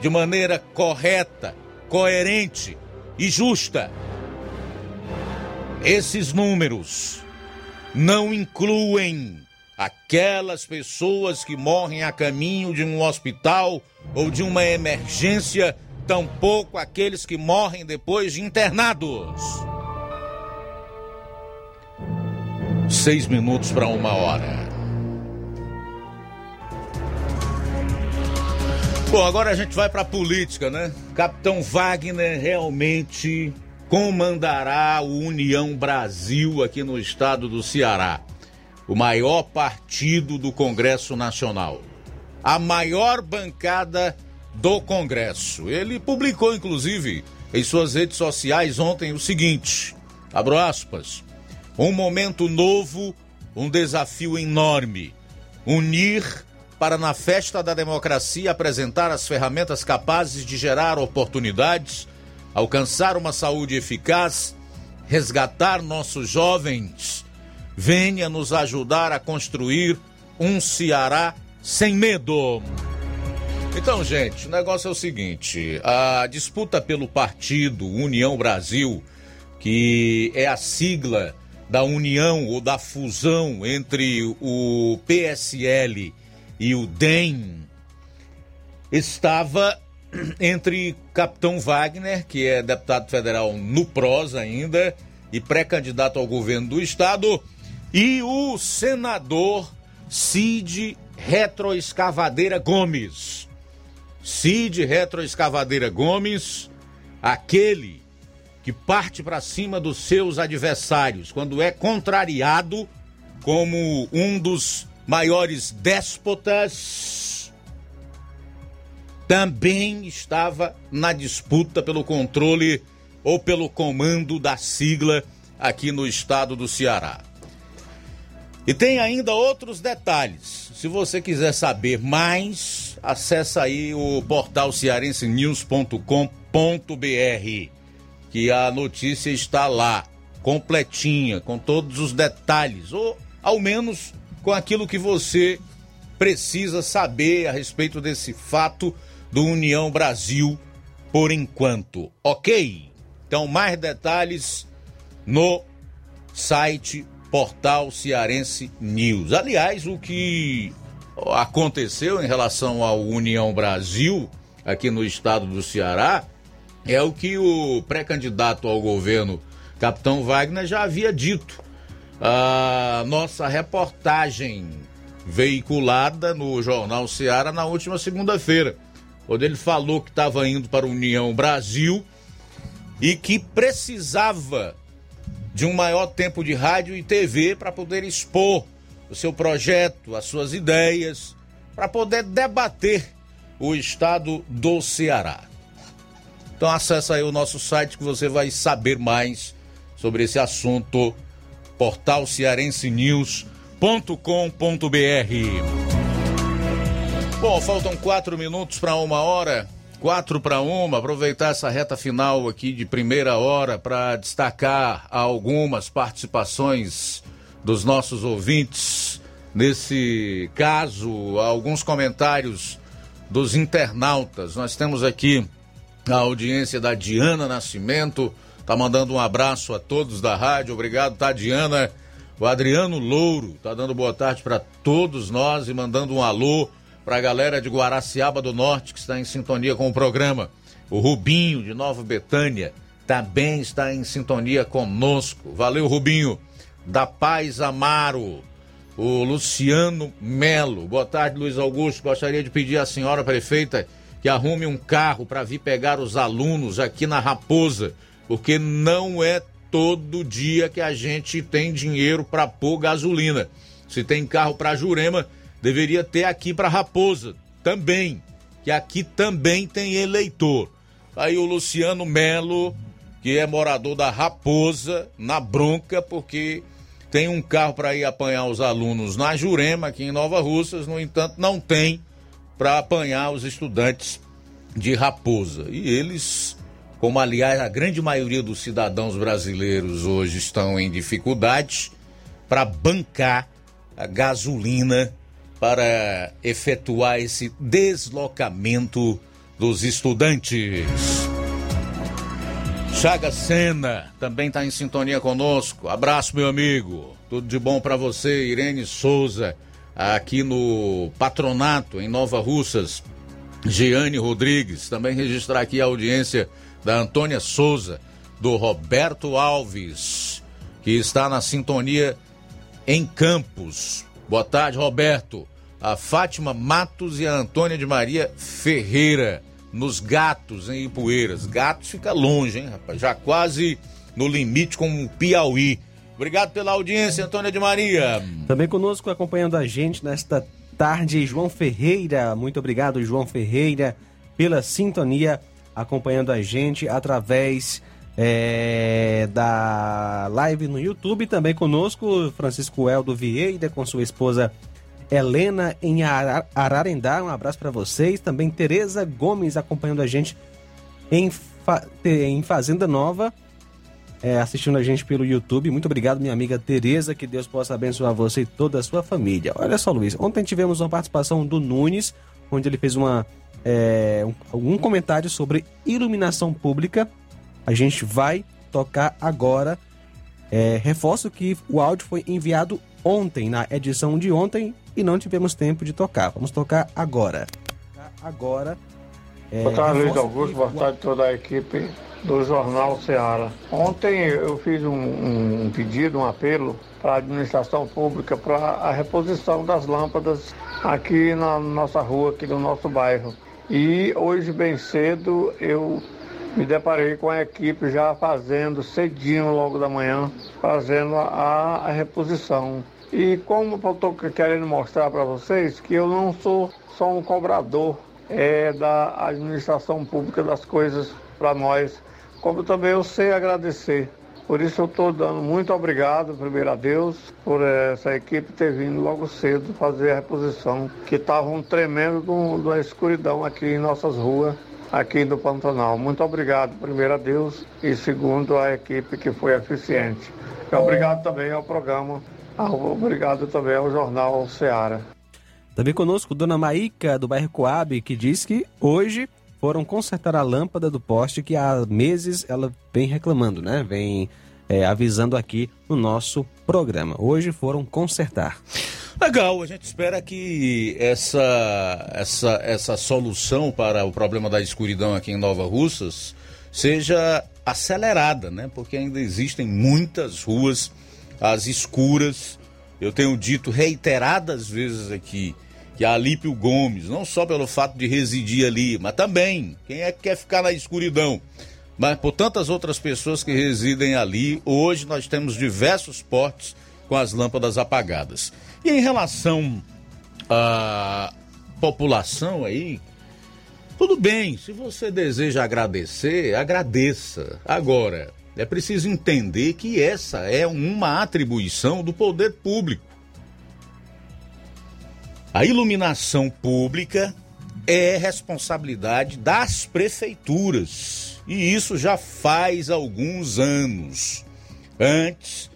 de maneira correta, coerente e justa. Esses números não incluem aquelas pessoas que morrem a caminho de um hospital ou de uma emergência, tampouco aqueles que morrem depois de internados. 6 minutos para uma hora. Bom, agora a gente vai para a política, Capitão Wagner realmente comandará o União Brasil aqui no estado do Ceará. O maior partido do Congresso Nacional, a maior bancada do Congresso. Ele publicou, inclusive, em suas redes sociais ontem o seguinte, abro aspas, um momento novo, um desafio enorme, unir para na festa da democracia apresentar as ferramentas capazes de gerar oportunidades alcançar uma saúde eficaz, resgatar nossos jovens. Venha nos ajudar a construir um Ceará sem medo. Então, gente, o negócio é o seguinte: a disputa pelo partido União Brasil, que é a sigla da união ou da fusão entre o PSL e o DEM, estava entre Capitão Wagner, que é deputado federal no PROS ainda e pré-candidato ao governo do estado, e o senador Cid Retroescavadeira Gomes. Cid Retroescavadeira Gomes, aquele que parte para cima dos seus adversários quando é contrariado, como um dos maiores déspotas, também estava na disputa pelo controle ou pelo comando da sigla aqui no estado do Ceará. E tem ainda outros detalhes. Se você quiser saber mais, acessa aí o portal cearensenews.com.br, que a notícia está lá, completinha, com todos os detalhes, ou ao menos com aquilo que você precisa saber a respeito desse fato do União Brasil por enquanto, ok? Então, mais detalhes no site Portal Cearense News. Aliás, o que aconteceu em relação ao União Brasil aqui no estado do Ceará é o que o pré-candidato ao governo, Capitão Wagner, já havia dito. A nossa reportagem veiculada no Jornal Seara na última segunda-feira, quando ele falou que estava indo para a União Brasil e que precisava de um maior tempo de rádio e TV para poder expor o seu projeto, as suas ideias, para poder debater o estado do Ceará. Então acessa aí o nosso site que você vai saber mais sobre esse assunto, portalcearensenews.com.br. Bom, faltam 4 minutos para 1h, 1:04. Aproveitar essa reta final aqui de primeira hora para destacar algumas participações dos nossos ouvintes. Nesse caso, alguns comentários dos internautas. Nós temos aqui a audiência da Diana Nascimento, tá mandando um abraço a todos da rádio. Obrigado, tá, Diana? O Adriano Louro tá dando boa tarde para todos nós e mandando um alô para a galera de Guaraciaba do Norte, que está em sintonia com o programa. O Rubinho, de Nova Betânia, também está em sintonia conosco. Valeu, Rubinho. Da Paz Amaro. O Luciano Melo. Boa tarde, Luiz Augusto. Gostaria de pedir à senhora prefeita que arrume um carro para vir pegar os alunos aqui na Raposa, porque não é todo dia que a gente tem dinheiro para pôr gasolina. Se tem carro para Jurema, deveria ter aqui para Raposa também, que aqui também tem eleitor. Aí o Luciano Melo, que é morador da Raposa, na bronca, porque tem um carro para ir apanhar os alunos na Jurema, aqui em Nova Russas, no entanto não tem para apanhar os estudantes de Raposa. E eles, como aliás a grande maioria dos cidadãos brasileiros hoje, estão em dificuldade para bancar a gasolina para efetuar esse deslocamento dos estudantes. Chagas Sena também está em sintonia conosco. Abraço, meu amigo. Tudo de bom para você. Irene Souza, aqui no Patronato, em Nova Russas. Giane Rodrigues, também registrar aqui a audiência da Antônia Souza, do Roberto Alves, que está na sintonia em Campos. Boa tarde, Roberto. A Fátima Matos e a Antônia de Maria Ferreira, nos Gatos, em Ipueiras. Gatos fica longe, hein, rapaz? Já quase no limite com o Piauí. Obrigado pela audiência, Antônia de Maria. Também conosco, acompanhando a gente nesta tarde, João Ferreira. Muito obrigado, João Ferreira, pela sintonia, acompanhando a gente através da live no YouTube. Também conosco, Francisco Eldo Vieira, com sua esposa Helena, em Ararendá. Um abraço para vocês. Também Tereza Gomes acompanhando a gente em Fazenda Nova, assistindo a gente pelo YouTube. Muito obrigado, minha amiga Tereza, que Deus possa abençoar você e toda a sua família. Olha só, Luiz, ontem tivemos uma participação do Nunes, onde ele fez um comentário sobre iluminação pública. A gente vai tocar agora. Reforço que o áudio foi enviado ontem, na edição de ontem, e não tivemos tempo de tocar. Vamos tocar agora. Boa tarde, Luiz Augusto. Boa tarde a toda a equipe do Jornal Seara. Ontem eu fiz um pedido, um apelo para a administração pública para a reposição das lâmpadas aqui na nossa rua, aqui no nosso bairro. E hoje, bem cedo, eu me deparei com a equipe já fazendo, cedinho, logo da manhã, fazendo a reposição. E como eu estou querendo mostrar para vocês que eu não sou só um cobrador da administração pública das coisas para nós, como também eu sei agradecer. Por isso eu estou dando muito obrigado, primeiro a Deus, por essa equipe ter vindo logo cedo fazer a reposição, que estava um tremendo de uma escuridão aqui em nossas ruas, aqui do Pantanal. Muito obrigado, primeiro a Deus, e segundo a equipe que foi eficiente. Obrigado também ao programa, obrigado também ao Jornal Seara. Também conosco, Dona Maíca, do bairro Coab, que diz que hoje foram consertar a lâmpada do poste que há meses ela vem reclamando, né? Vem avisando aqui no nosso programa. Hoje foram consertar. Legal, a gente espera que essa solução para o problema da escuridão aqui em Nova Russas seja acelerada, né? Porque ainda existem muitas ruas às escuras. Eu tenho dito reiteradas vezes aqui que a Alípio Gomes, não só pelo fato de residir ali, mas também, quem é que quer ficar na escuridão? Mas por tantas outras pessoas que residem ali, hoje nós temos diversos postes com as lâmpadas apagadas. E em relação à população aí, tudo bem, se você deseja agradecer, agradeça. Agora, é preciso entender que essa é uma atribuição do poder público. A iluminação pública é responsabilidade das prefeituras, e isso já faz alguns anos. Antes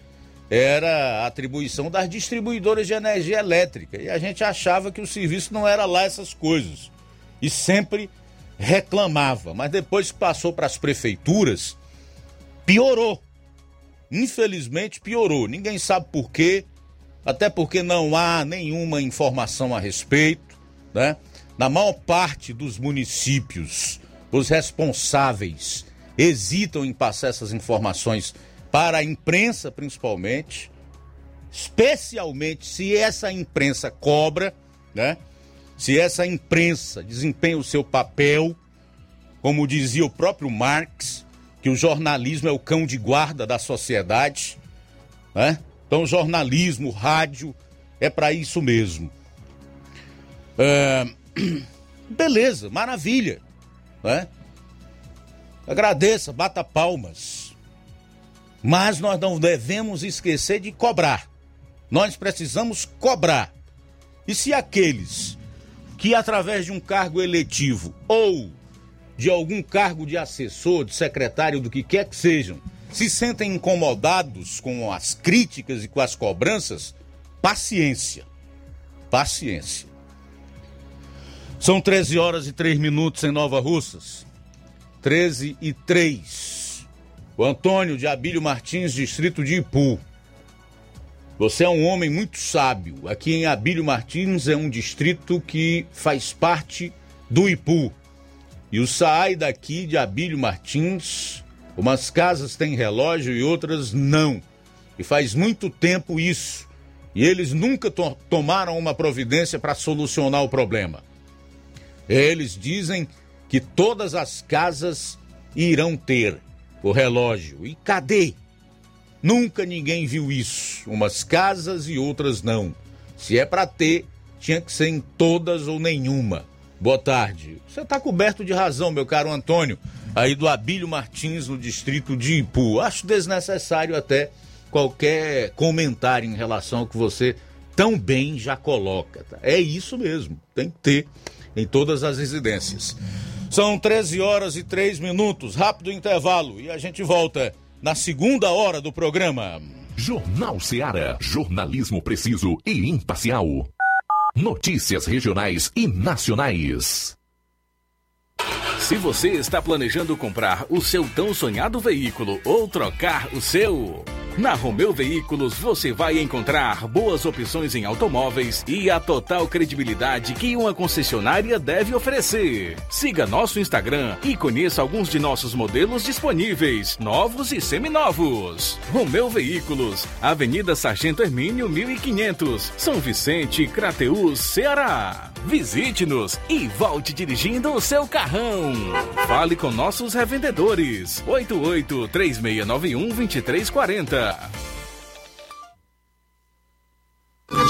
era a atribuição das distribuidoras de energia elétrica, e a gente achava que o serviço não era lá essas coisas, e sempre reclamava. Mas depois que passou para as prefeituras, piorou. Infelizmente piorou. Ninguém sabe por quê, até porque não há nenhuma informação a respeito, né? Na maior parte dos municípios, os responsáveis hesitam em passar essas informações para a imprensa, principalmente, especialmente se essa imprensa cobra, né? Se essa imprensa desempenha o seu papel, como dizia o próprio Marx, que o jornalismo é o cão de guarda da sociedade, né? Então, jornalismo, rádio, é para isso mesmo. Beleza, maravilha, né? Agradeça, bata palmas. Mas nós não devemos esquecer de cobrar. Nós precisamos cobrar. E se aqueles que, através de um cargo eletivo ou de algum cargo de assessor, de secretário, do que quer que sejam, se sentem incomodados com as críticas e com as cobranças, paciência. Paciência. São 13h03 em Nova Russas. 13h03. O Antônio de Abílio Martins, distrito de Ipu. Você é um homem muito sábio. Aqui em Abílio Martins é um distrito que faz parte do Ipu. E o SAAI daqui de Abílio Martins, umas casas têm relógio e outras não. E faz muito tempo isso. E eles nunca tomaram uma providência para solucionar o problema. Eles dizem que todas as casas irão ter o relógio. E cadê? Nunca ninguém viu isso. Umas casas e outras não. Se é para ter, tinha que ser em todas ou nenhuma. Boa tarde. Você está coberto de razão, meu caro Antônio, aí do Abílio Martins, no distrito de Ipu. Acho desnecessário até qualquer comentário em relação ao que você tão bem já coloca. Tá? É isso mesmo. Tem que ter em todas as residências. São 13h03. Rápido intervalo e a gente volta na segunda hora do programa. Jornal Seara. Jornalismo preciso e imparcial. Notícias regionais e nacionais. Se você está planejando comprar o seu tão sonhado veículo ou trocar o seu... Na Romeu Veículos você vai encontrar boas opções em automóveis e a total credibilidade que uma concessionária deve oferecer. Siga nosso Instagram e conheça alguns de nossos modelos disponíveis, novos e seminovos. Romeu Veículos, Avenida Sargento Hermínio 1500, São Vicente, Crateús, Ceará. Visite-nos e volte dirigindo o seu carrão. Fale com nossos revendedores. 88-3691-2340.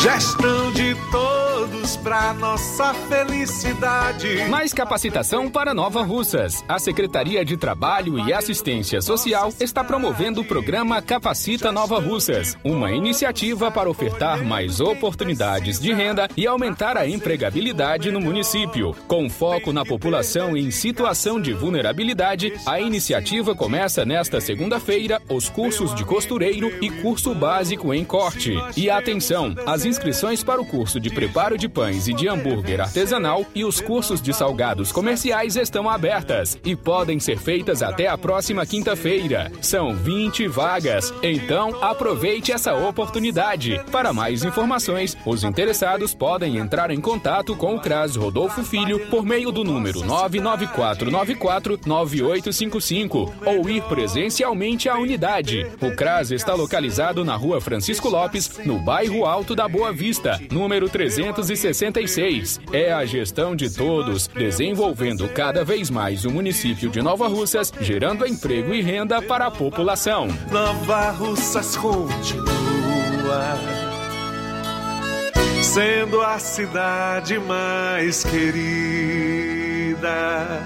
Gestão de todos para nossa felicidade. Mais capacitação para Nova Russas. A Secretaria de Trabalho e Assistência Social está promovendo o programa Capacita Nova Russas, uma iniciativa para ofertar mais oportunidades de renda e aumentar a empregabilidade no município. Com foco na população em situação de vulnerabilidade, a iniciativa começa nesta segunda-feira os cursos de costureiro e curso básico em corte. E atenção, as inscrições para o curso de preparo de pães e de hambúrguer artesanal e os cursos de salgados comerciais estão abertas e podem ser feitas até a próxima quinta-feira. São 20 vagas, então aproveite essa oportunidade. Para mais informações, os interessados podem entrar em contato com o CRAS Rodolfo Filho por meio do número 994949855 ou ir presencialmente à unidade. O CRAS está localizado na Rua Francisco Lopes, no bairro Alto da Boa Vista, número 366. É a gestão de todos, desenvolvendo cada vez mais o município de Nova Russas, gerando emprego e renda para a população. Nova Russas continua sendo a cidade mais querida.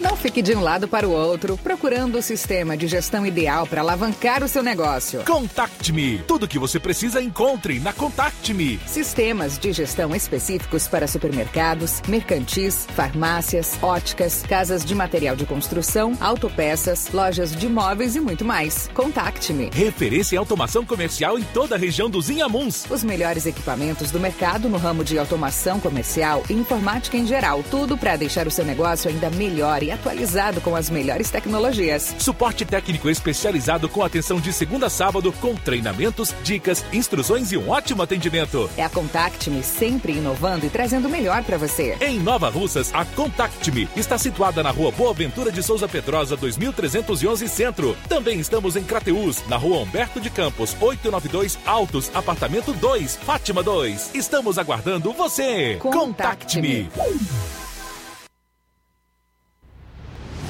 Não fique de um lado para o outro, procurando o sistema de gestão ideal para alavancar o seu negócio. Contact-me. Tudo o que você precisa encontre na Contact-me. Sistemas de gestão específicos para supermercados, mercantis, farmácias, óticas, casas de material de construção, autopeças, lojas de móveis e muito mais. Contact-me. Referência em automação comercial em toda a região dos Inhamuns. Os melhores equipamentos do mercado no ramo de automação comercial e informática em geral. Tudo para deixar o seu negócio ainda melhor e atualizado com as melhores tecnologias. Suporte técnico especializado com atenção de segunda a sábado, com treinamentos, dicas, instruções e um ótimo atendimento. É a Contact-me, sempre inovando e trazendo o melhor para você. Em Nova Russas, a Contact-me está situada na Rua Boa Ventura de Souza Pedrosa, 2311 Centro. Também estamos em Crateús, na Rua Humberto de Campos, 892 Altos, apartamento 2, Fátima 2. Estamos aguardando você. Contact-me.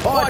Pode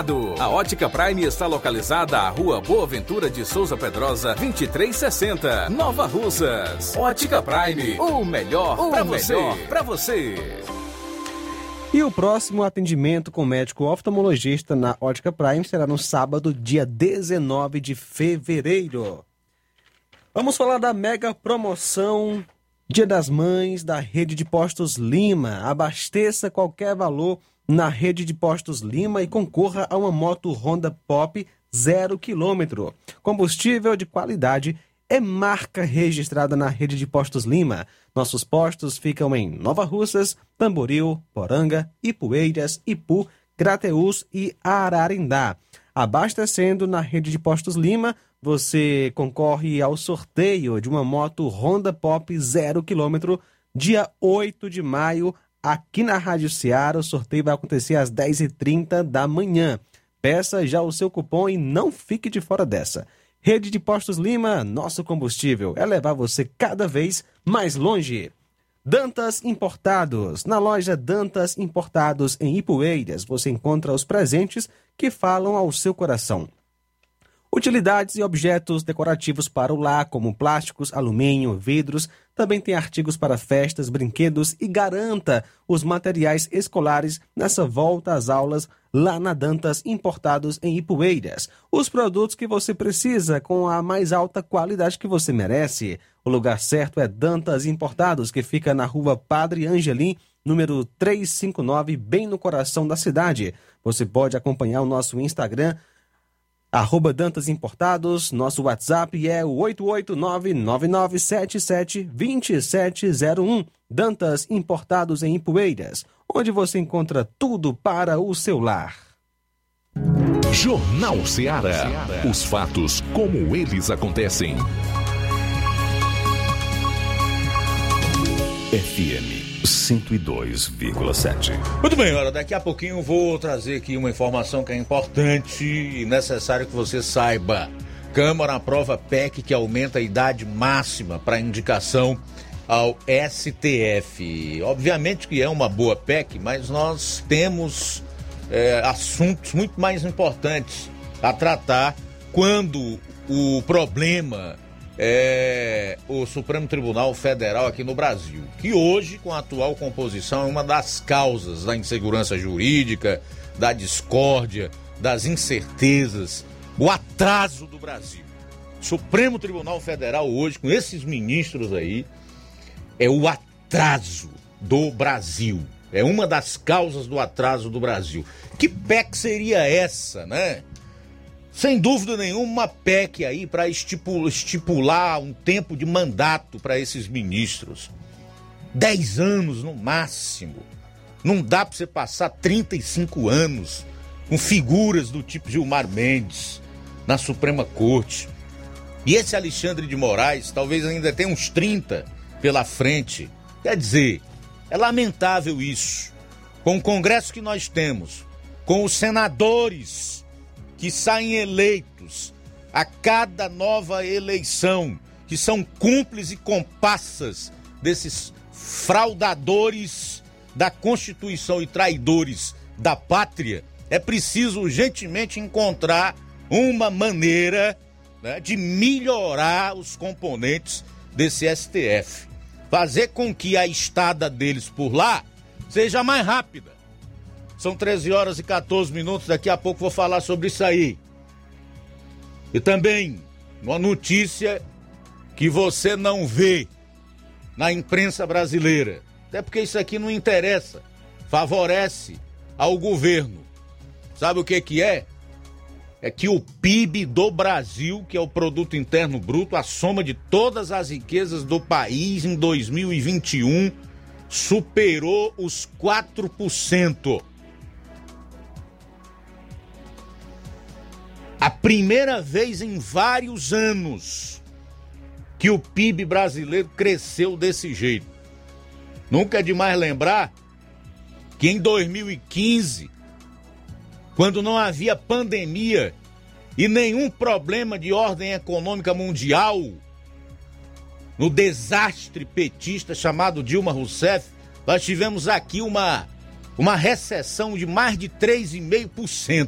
A Ótica Prime está localizada à Rua Boa Ventura de Souza Pedrosa, 2360, Nova Russas. Ótica Prime, o melhor para você. E o próximo atendimento com médico oftalmologista na Ótica Prime será no sábado, dia 19 de fevereiro. Vamos falar da mega promoção Dia das Mães da Rede de Postos Lima. Abasteça qualquer valor na Rede de Postos Lima e concorra a uma moto Honda Pop 0 km. Combustível de qualidade é marca registrada na Rede de Postos Lima. Nossos postos ficam em Nova Russas, Tamboril, Poranga, Ipueiras, Ipu, Crateús e Ararindá. Abastecendo na Rede de Postos Lima, você concorre ao sorteio de uma moto Honda Pop 0 km, dia 8 de maio, aqui na Rádio Seara. O sorteio vai acontecer às 10h30 da manhã. Peça já o seu cupom e não fique de fora dessa. Rede de Postos Lima, nosso combustível é levar você cada vez mais longe. Dantas Importados. Na loja Dantas Importados, em Ipueiras, você encontra os presentes que falam ao seu coração. Utilidades e objetos decorativos para o lar, como plásticos, alumínio, vidros. Também tem artigos para festas, brinquedos e garanta os materiais escolares nessa volta às aulas lá na Dantas Importados em Ipueiras. Os produtos que você precisa com a mais alta qualidade que você merece. O lugar certo é Dantas Importados, que fica na Rua Padre Angelim, número 359, bem no coração da cidade. Você pode acompanhar o nosso Instagram, arroba Dantas Importados. Nosso WhatsApp é o 889-9977-2701. Dantas Importados em Ipueiras, onde você encontra tudo para o seu lar. Jornal Seara. Os fatos como eles acontecem. FM 102,7. Muito bem, olha, daqui a pouquinho eu vou trazer aqui uma informação que é importante e necessário que você saiba. Câmara aprova PEC que aumenta a idade máxima para indicação ao STF. Obviamente que é uma boa PEC, mas nós temos assuntos muito mais importantes a tratar quando o problema é o Supremo Tribunal Federal aqui no Brasil, que hoje, com a atual composição, é uma das causas da insegurança jurídica, da discórdia, das incertezas, o atraso do Brasil. Supremo Tribunal Federal hoje, com esses ministros aí, é o atraso do Brasil. É uma das causas do atraso do Brasil. Que PEC seria essa, né? Sem dúvida nenhuma, uma PEC aí para estipular um tempo de mandato para esses ministros. 10 anos no máximo. Não dá para você passar 35 anos com figuras do tipo Gilmar Mendes na Suprema Corte. E esse Alexandre de Moraes talvez ainda tenha uns 30 pela frente. Quer dizer, é lamentável isso. Com o Congresso que nós temos, com os senadores que saem eleitos a cada nova eleição, que são cúmplices e comparsas desses fraudadores da Constituição e traidores da pátria, é preciso urgentemente encontrar uma maneira, né, de melhorar os componentes desse STF. Fazer com que a estada deles por lá seja mais rápida. São 13h14, daqui a pouco vou falar sobre isso aí. E também, uma notícia que você não vê na imprensa brasileira, até porque isso aqui não interessa, favorece ao governo. Sabe o que é? É que o PIB do Brasil, que é o Produto Interno Bruto, a soma de todas as riquezas do país em 2021, superou os 4%. A primeira vez em vários anos que o PIB brasileiro cresceu desse jeito. Nunca é demais lembrar que em 2015, quando não havia pandemia e nenhum problema de ordem econômica mundial, no desastre petista chamado Dilma Rousseff, nós tivemos aqui uma recessão de mais de 3,5%.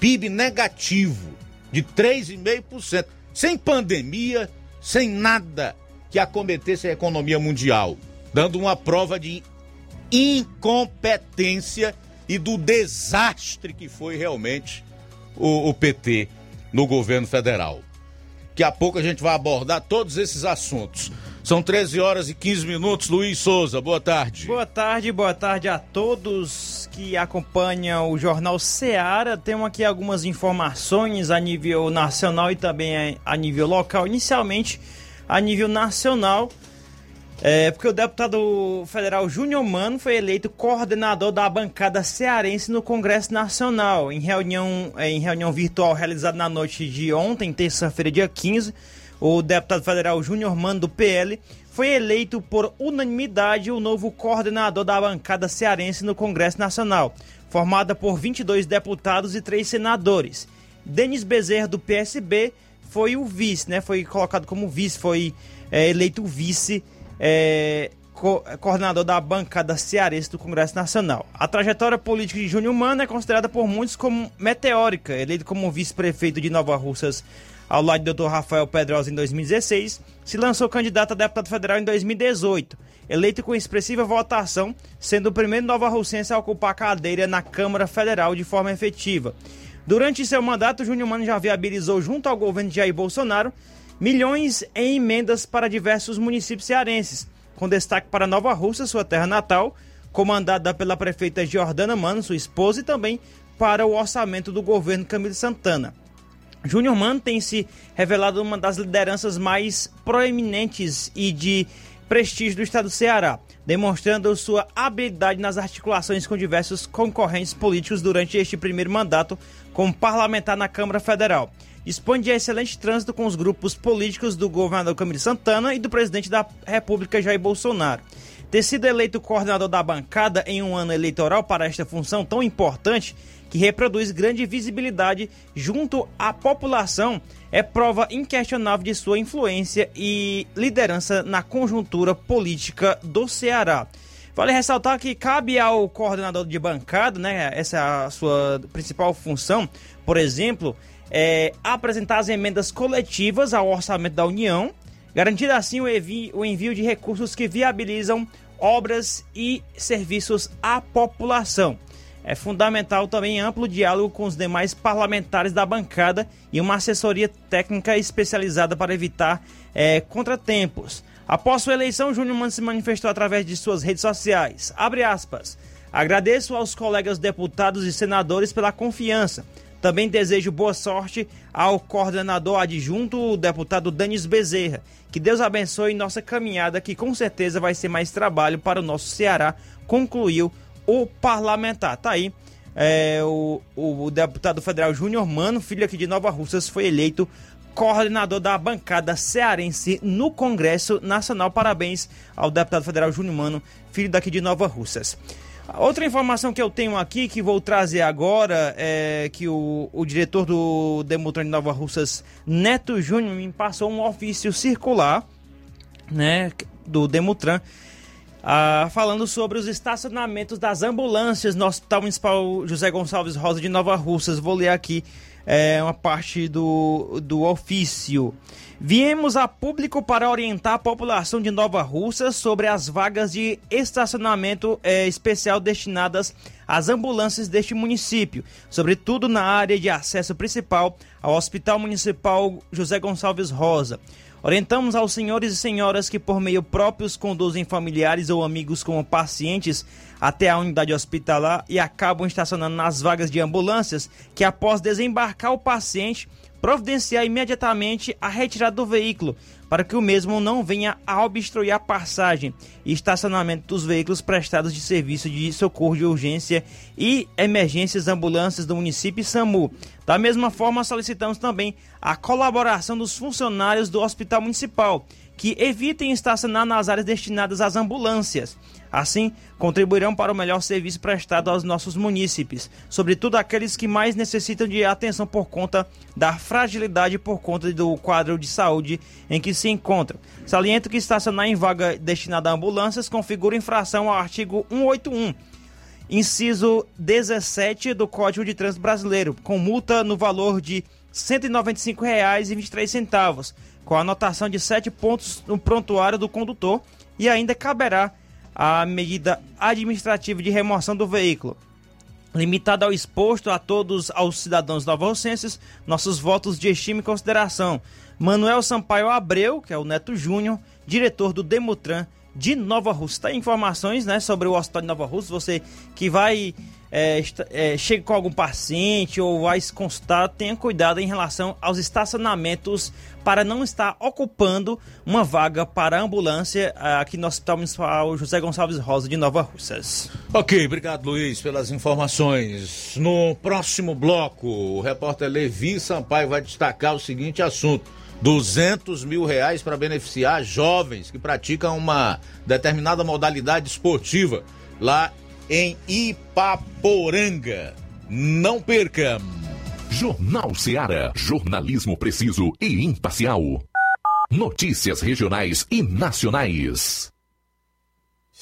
PIB negativo de 3,5%. Sem pandemia, sem nada que acometesse a economia mundial. Dando uma prova de incompetência e do desastre que foi realmente o PT no governo federal. Daqui a pouco a gente vai abordar todos esses assuntos. São 13 horas e 15 minutos. Luiz Souza, boa tarde. Boa tarde, a todos que acompanham o Jornal Seara. Temos aqui algumas informações a nível nacional e também a nível local. Inicialmente, a nível nacional, porque o deputado federal Júnior Mano foi eleito coordenador da bancada cearense no Congresso Nacional. Em reunião virtual realizada na noite de ontem, terça-feira, dia 15, o deputado federal Júnior Mano, do PL, foi eleito por unanimidade o novo coordenador da bancada cearense no Congresso Nacional, formada por 22 deputados e 3 senadores. Denis Bezerra, do PSB, foi o vice, foi colocado como vice, foi eleito vice, coordenador da bancada cearense do Congresso Nacional. A trajetória política de Júnior Mano é considerada por muitos como meteórica. Eleito como vice-prefeito de Nova Russas ao lado do Dr. Rafael Pedrosa em 2016, se lançou candidato a deputado federal em 2018, eleito com expressiva votação, sendo o primeiro nova-russense a ocupar a cadeira na Câmara Federal de forma efetiva. Durante seu mandato, Júnior Mano já viabilizou, junto ao governo de Jair Bolsonaro, milhões em emendas para diversos municípios cearenses, com destaque para Nova Russa, sua terra natal, comandada pela prefeita Giordana Mano, sua esposa, e também para o orçamento do governo Camilo Santana. Júnior Mano tem se revelado uma das lideranças mais proeminentes e de prestígio do estado do Ceará, demonstrando sua habilidade nas articulações com diversos concorrentes políticos durante este primeiro mandato como parlamentar na Câmara Federal. Dispõe de excelente trânsito com os grupos políticos do governador Camilo Santana e do presidente da República, Jair Bolsonaro. Ter sido eleito coordenador da bancada em um ano eleitoral para esta função tão importante, que reproduz grande visibilidade junto à população, é prova inquestionável de sua influência e liderança na conjuntura política do Ceará. Vale ressaltar que cabe ao coordenador de bancada, essa é a sua principal função, por exemplo, apresentar as emendas coletivas ao orçamento da União, garantir assim o envio de recursos que viabilizam obras e serviços à população. É fundamental também amplo diálogo com os demais parlamentares da bancada e uma assessoria técnica especializada para evitar contratempos. Após sua eleição, Júnior Mano se manifestou através de suas redes sociais. Abre aspas. Agradeço aos colegas deputados e senadores pela confiança. Também desejo boa sorte ao coordenador adjunto, o deputado Denis Bezerra. Que Deus abençoe nossa caminhada, que com certeza vai ser mais trabalho para o nosso Ceará, concluiu o parlamentar. Tá aí, o deputado federal Júnior Mano, filho aqui de Nova Russas, foi eleito coordenador da bancada cearense no Congresso Nacional. Parabéns ao deputado federal Júnior Mano, filho daqui de Nova Russas. Outra informação que eu tenho aqui, que vou trazer agora, é que o diretor do Demutran de Nova Russas, Neto Júnior, me passou um ofício circular, do Demutran, falando sobre os estacionamentos das ambulâncias no Hospital Municipal José Gonçalves Rosa de Nova Russas. Vou ler aqui uma parte do ofício. Viemos a público para orientar a população de Nova Russas sobre as vagas de estacionamento especial destinadas às ambulâncias deste município, sobretudo na área de acesso principal ao Hospital Municipal José Gonçalves Rosa. Orientamos aos senhores e senhoras que por meio próprios conduzem familiares ou amigos como pacientes até a unidade hospitalar e acabam estacionando nas vagas de ambulâncias que, após desembarcar o paciente, providenciar imediatamente a retirada do veículo, para que o mesmo não venha a obstruir a passagem e estacionamento dos veículos prestados de serviço de socorro de urgência e emergências ambulâncias do município e SAMU. Da mesma forma, solicitamos também a colaboração dos funcionários do Hospital Municipal, que evitem estacionar nas áreas destinadas às ambulâncias. Assim, contribuirão para o melhor serviço prestado aos nossos munícipes, sobretudo aqueles que mais necessitam de atenção por conta da fragilidade, por conta do quadro de saúde em que se encontram. Saliento que estacionar em vaga destinada a ambulâncias configura infração ao artigo 181, inciso 17 do Código de Trânsito Brasileiro, com multa no valor de R$ 195,23, com a anotação de 7 pontos no prontuário do condutor, e ainda caberá a medida administrativa de remoção do veículo. Limitada ao exposto a todos aos cidadãos novorossenses, nossos votos de estima e consideração. Manuel Sampaio Abreu, que é o Neto Júnior, diretor do Demutran de Nova Russa. Tá aí informações, né, sobre o hospital de Nova Russa. Você que vai chega com algum paciente ou vai se consultar, tenha cuidado em relação aos estacionamentos para não estar ocupando uma vaga para ambulância aqui no Hospital Municipal José Gonçalves Rosa de Nova Russas. Ok, obrigado, Luiz, pelas informações. No próximo bloco, o repórter Levi Sampaio vai destacar o seguinte assunto: R$200 mil para beneficiar jovens que praticam uma determinada modalidade esportiva lá em Ipaporanga. Não perca! Jornal Seara. Jornalismo preciso e imparcial. Notícias regionais e nacionais.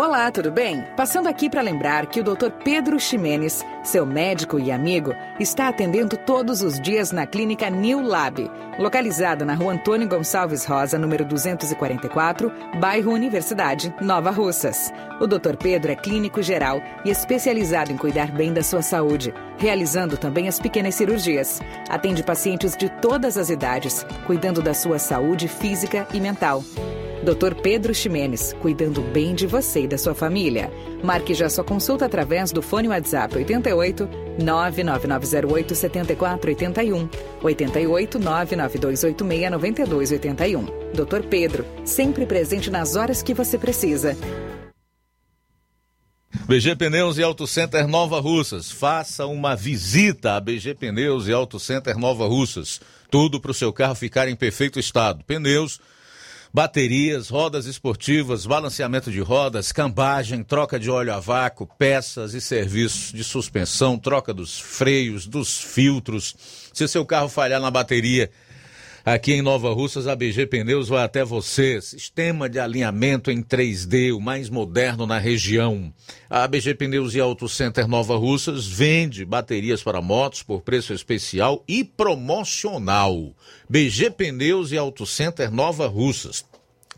Olá, tudo bem? Passando aqui para lembrar que o Dr. Pedro Ximenes, seu médico e amigo, está atendendo todos os dias na clínica New Lab, localizada na Rua Antônio Gonçalves Rosa, número 244, bairro Universidade, Nova Russas. O Dr. Pedro é clínico geral e especializado em cuidar bem da sua saúde, realizando também as pequenas cirurgias. Atende pacientes de todas as idades, cuidando da sua saúde física e mental. Dr. Pedro Ximenes, cuidando bem de você e da sua família. Marque já sua consulta através do fone WhatsApp 88 99908 7481, 88 99286 9281. Dr. Pedro, sempre presente nas horas que você precisa. BG Pneus e Auto Center Nova Russas. Faça uma visita a BG Pneus e Auto Center Nova Russas. Tudo para o seu carro ficar em perfeito estado. Pneus, baterias, rodas esportivas, balanceamento de rodas, cambagem, troca de óleo a vácuo, peças e serviços de suspensão, troca dos freios, dos filtros. Se seu carro falhar na bateria, aqui em Nova Russas, a BG Pneus vai até você. Sistema de alinhamento em 3D, o mais moderno na região. A BG Pneus e Auto Center Nova Russas vende baterias para motos por preço especial e promocional. BG Pneus e Auto Center Nova Russas.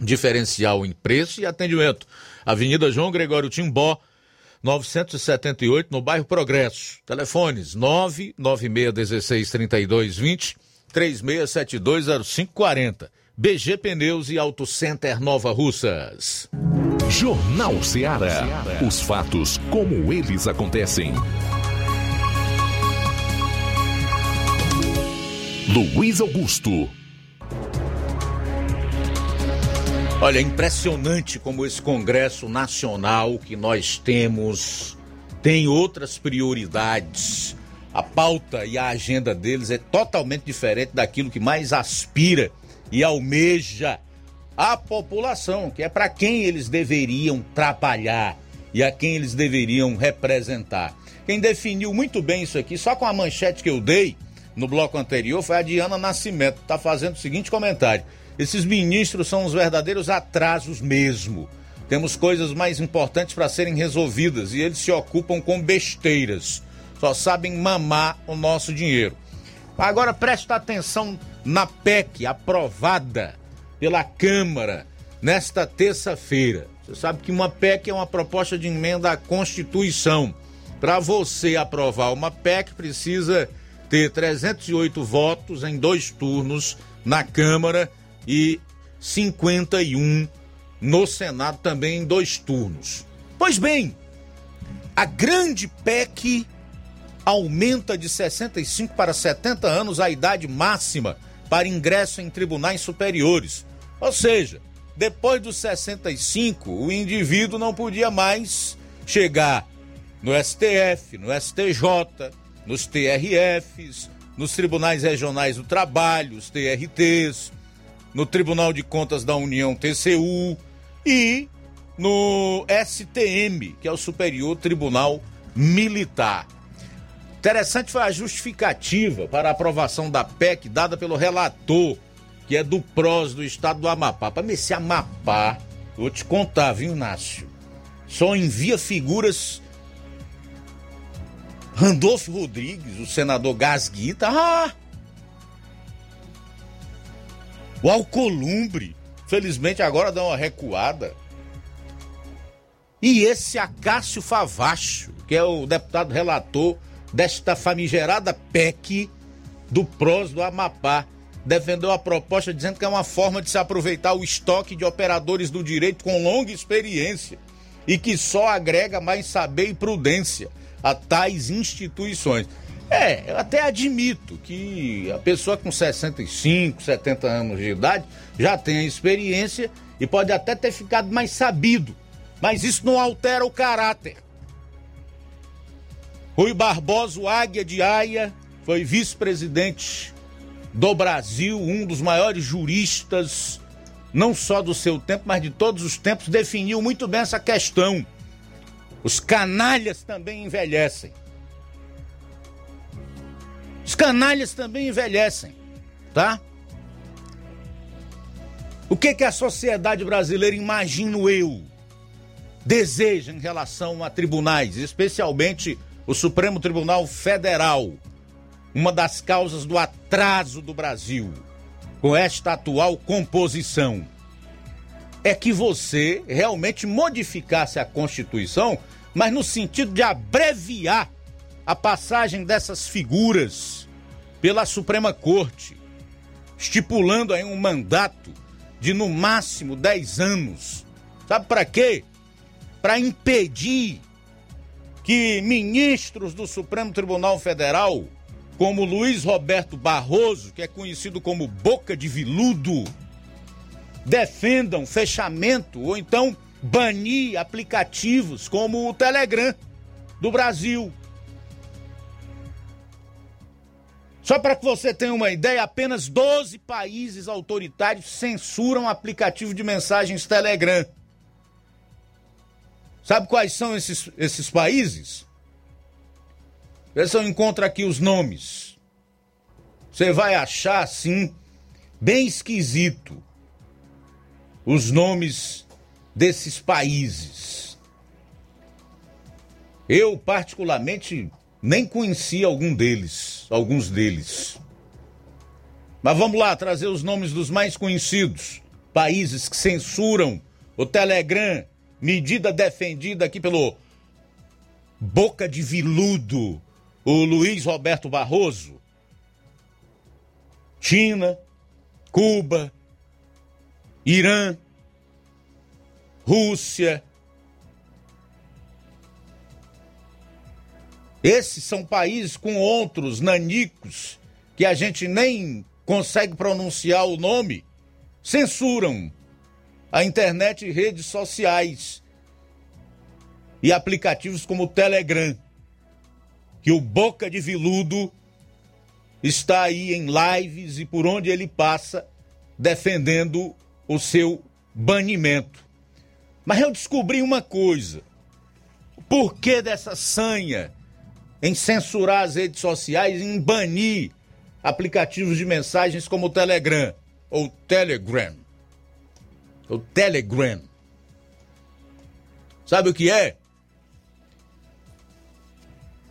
Diferencial em preço e atendimento. Avenida João Gregório Timbó, 978, no bairro Progresso. Telefones 996163220. 36720540. BG Pneus e Auto Center Nova Russas. Jornal Seara. Os fatos como eles acontecem. Luiz Augusto. Olha, impressionante como esse Congresso Nacional que nós temos tem outras prioridades. A pauta e a agenda deles é totalmente diferente daquilo que mais aspira e almeja a população, que é para quem eles deveriam trabalhar e a quem eles deveriam representar. Quem definiu muito bem isso aqui, só com a manchete que eu dei no bloco anterior, foi a Diana Nascimento, que está fazendo o seguinte comentário: esses ministros são os verdadeiros atrasos mesmo. Temos coisas mais importantes para serem resolvidas e eles se ocupam com besteiras. Só sabem mamar o nosso dinheiro. Agora presta atenção na PEC aprovada pela Câmara nesta terça-feira. Você sabe que uma PEC é uma proposta de emenda à Constituição. Para você aprovar uma PEC, precisa ter 308 votos em 2 turnos na Câmara e 51 no Senado também em 2 turnos. Pois bem, a grande PEC aumenta de 65 para 70 anos a idade máxima para ingresso em tribunais superiores. Ou seja, depois dos 65, o indivíduo não podia mais chegar no STF, no STJ, nos TRFs, nos Tribunais Regionais do Trabalho, os TRTs, no Tribunal de Contas da União, TCU, e no STM, que é o Superior Tribunal Militar. Interessante foi a justificativa para a aprovação da PEC dada pelo relator, que é do PROS do estado do Amapá. Para esse Amapá, vou te contar, viu, Inácio? Só envia figuras. Randolfo Rodrigues, o senador Gasguita, o Alcolumbre, felizmente agora dá uma recuada. E esse Acácio Favacho, que é o deputado relator desta famigerada PEC do PROS do Amapá, defendeu a proposta dizendo que é uma forma de se aproveitar o estoque de operadores do direito com longa experiência e que só agrega mais saber e prudência a tais instituições. Eu até admito que a pessoa com 65, 70 anos de idade já tem a experiência e pode até ter ficado mais sabido, mas isso não altera o caráter. Rui Barbosa, o Águia de Aia, foi vice-presidente do Brasil, um dos maiores juristas, não só do seu tempo, mas de todos os tempos, definiu muito bem essa questão. Os canalhas também envelhecem. Os canalhas também envelhecem, tá? O que que a sociedade brasileira, imagino eu, deseja em relação a tribunais, especialmente o Supremo Tribunal Federal, uma das causas do atraso do Brasil, com esta atual composição, é que você realmente modificasse a Constituição, mas no sentido de abreviar a passagem dessas figuras pela Suprema Corte, estipulando aí um mandato de no máximo 10 anos. Sabe para quê? Para impedir que ministros do Supremo Tribunal Federal, como Luiz Roberto Barroso, que é conhecido como Boca de Viludo, defendam fechamento ou então banir aplicativos como o Telegram do Brasil. Só para que você tenha uma ideia, apenas 12 países autoritários censuram aplicativo de mensagens Telegram. Sabe quais são esses países? Vê se eu encontro aqui os nomes. Você vai achar, assim, bem esquisito os nomes desses países. Eu, particularmente, nem conhecia alguns deles. Mas vamos lá, trazer os nomes dos mais conhecidos. Países que censuram o Telegram, medida defendida aqui pelo Boca de Viludo, o Luiz Roberto Barroso. China, Cuba, Irã, Rússia. Esses são países com outros nanicos que a gente nem consegue pronunciar o nome, censuram a internet e redes sociais e aplicativos como o Telegram, que o Boca de Viludo está aí em lives e por onde ele passa defendendo o seu banimento. Mas eu descobri uma coisa: o porquê dessa sanha em censurar as redes sociais, em banir aplicativos de mensagens como o Telegram ou Telegram. O Telegram. Sabe o que é?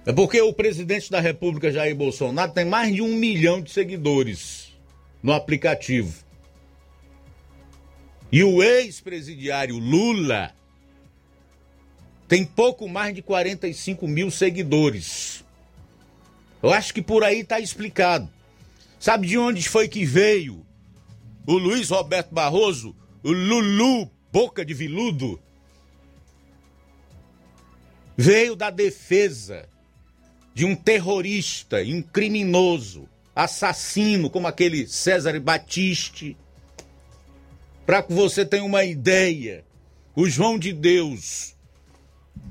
É porque o presidente da República, Jair Bolsonaro, tem mais de 1 milhão de seguidores no aplicativo. E o ex-presidiário Lula tem pouco mais de 45 mil seguidores. Eu acho que por aí está explicado. Sabe de onde foi que veio o Luiz Roberto Barroso, o Lulu Boca de Viludo? Veio da defesa de um terrorista e um criminoso, assassino, como aquele César Battisti. Para que você tenha uma ideia, o João de Deus,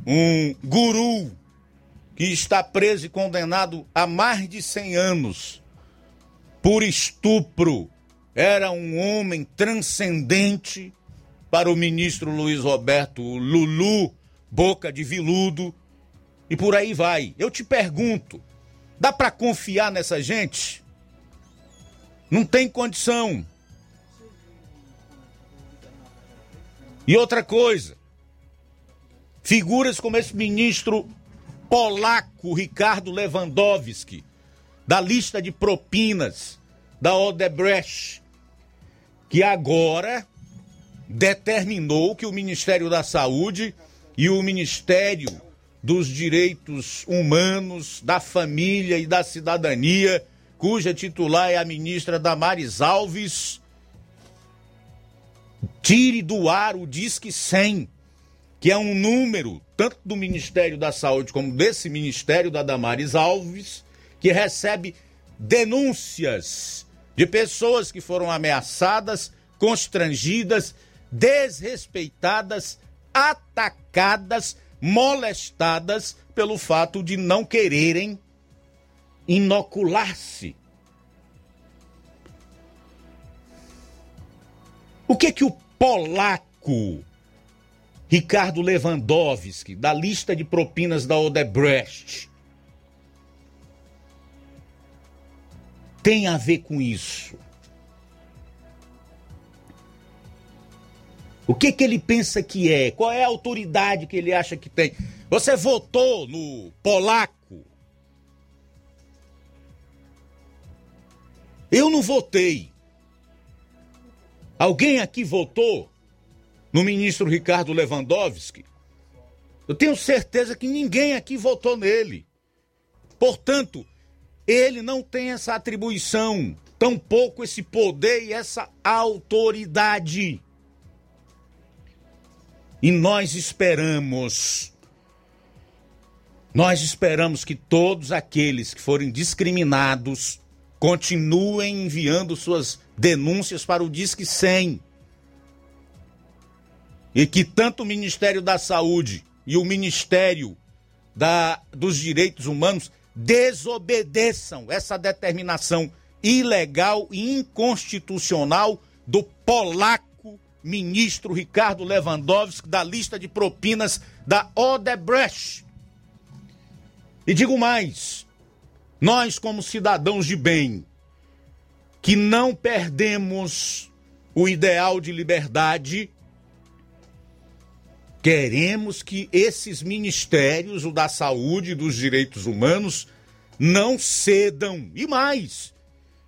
um guru que está preso e condenado há mais de 100 anos por estupro, era um homem transcendente para o ministro Luiz Roberto, Lulu Boca de Viludo, e por aí vai. Eu te pergunto, dá para confiar nessa gente? Não tem condição. E outra coisa, figuras como esse ministro polaco Ricardo Lewandowski, da lista de propinas da Odebrecht, que agora determinou que o Ministério da Saúde e o Ministério dos Direitos Humanos, da Família e da Cidadania, cuja titular é a ministra Damares Alves, tire do ar o Disque 100, que é um número, tanto do Ministério da Saúde como desse Ministério da Damares Alves, que recebe denúncias de pessoas que foram ameaçadas, constrangidas, desrespeitadas, atacadas, molestadas pelo fato de não quererem inocular-se. O que que o polaco Ricardo Lewandowski, da lista de propinas da Odebrecht, tem a ver com isso? O que que ele pensa que é? Qual é a autoridade que ele acha que tem? Você votou no polaco? Eu não votei. Alguém aqui votou no ministro Ricardo Lewandowski? Eu tenho certeza que ninguém aqui votou nele. Portanto, ele não tem essa atribuição, tampouco esse poder e essa autoridade. E nós esperamos que todos aqueles que forem discriminados continuem enviando suas denúncias para o Disque 100. E que tanto o Ministério da Saúde e o Ministério dos Direitos Humanos desobedeçam essa determinação ilegal e inconstitucional do polaco ministro Ricardo Lewandowski, da lista de propinas da Odebrecht. E digo mais, nós como cidadãos de bem, que não perdemos o ideal de liberdade, queremos que esses ministérios, o da saúde e dos direitos humanos, não cedam. E mais,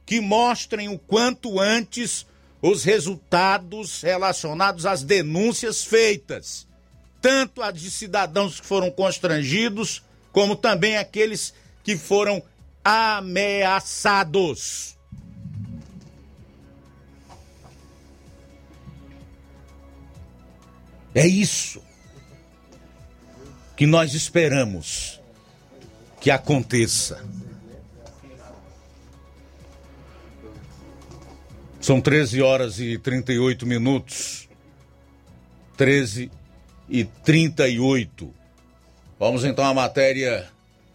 que mostrem o quanto antes os resultados relacionados às denúncias feitas, tanto as de cidadãos que foram constrangidos, como também aqueles que foram ameaçados. É isso que nós esperamos que aconteça. São 13 horas e 38 minutos. 13 e 38. Vamos então à matéria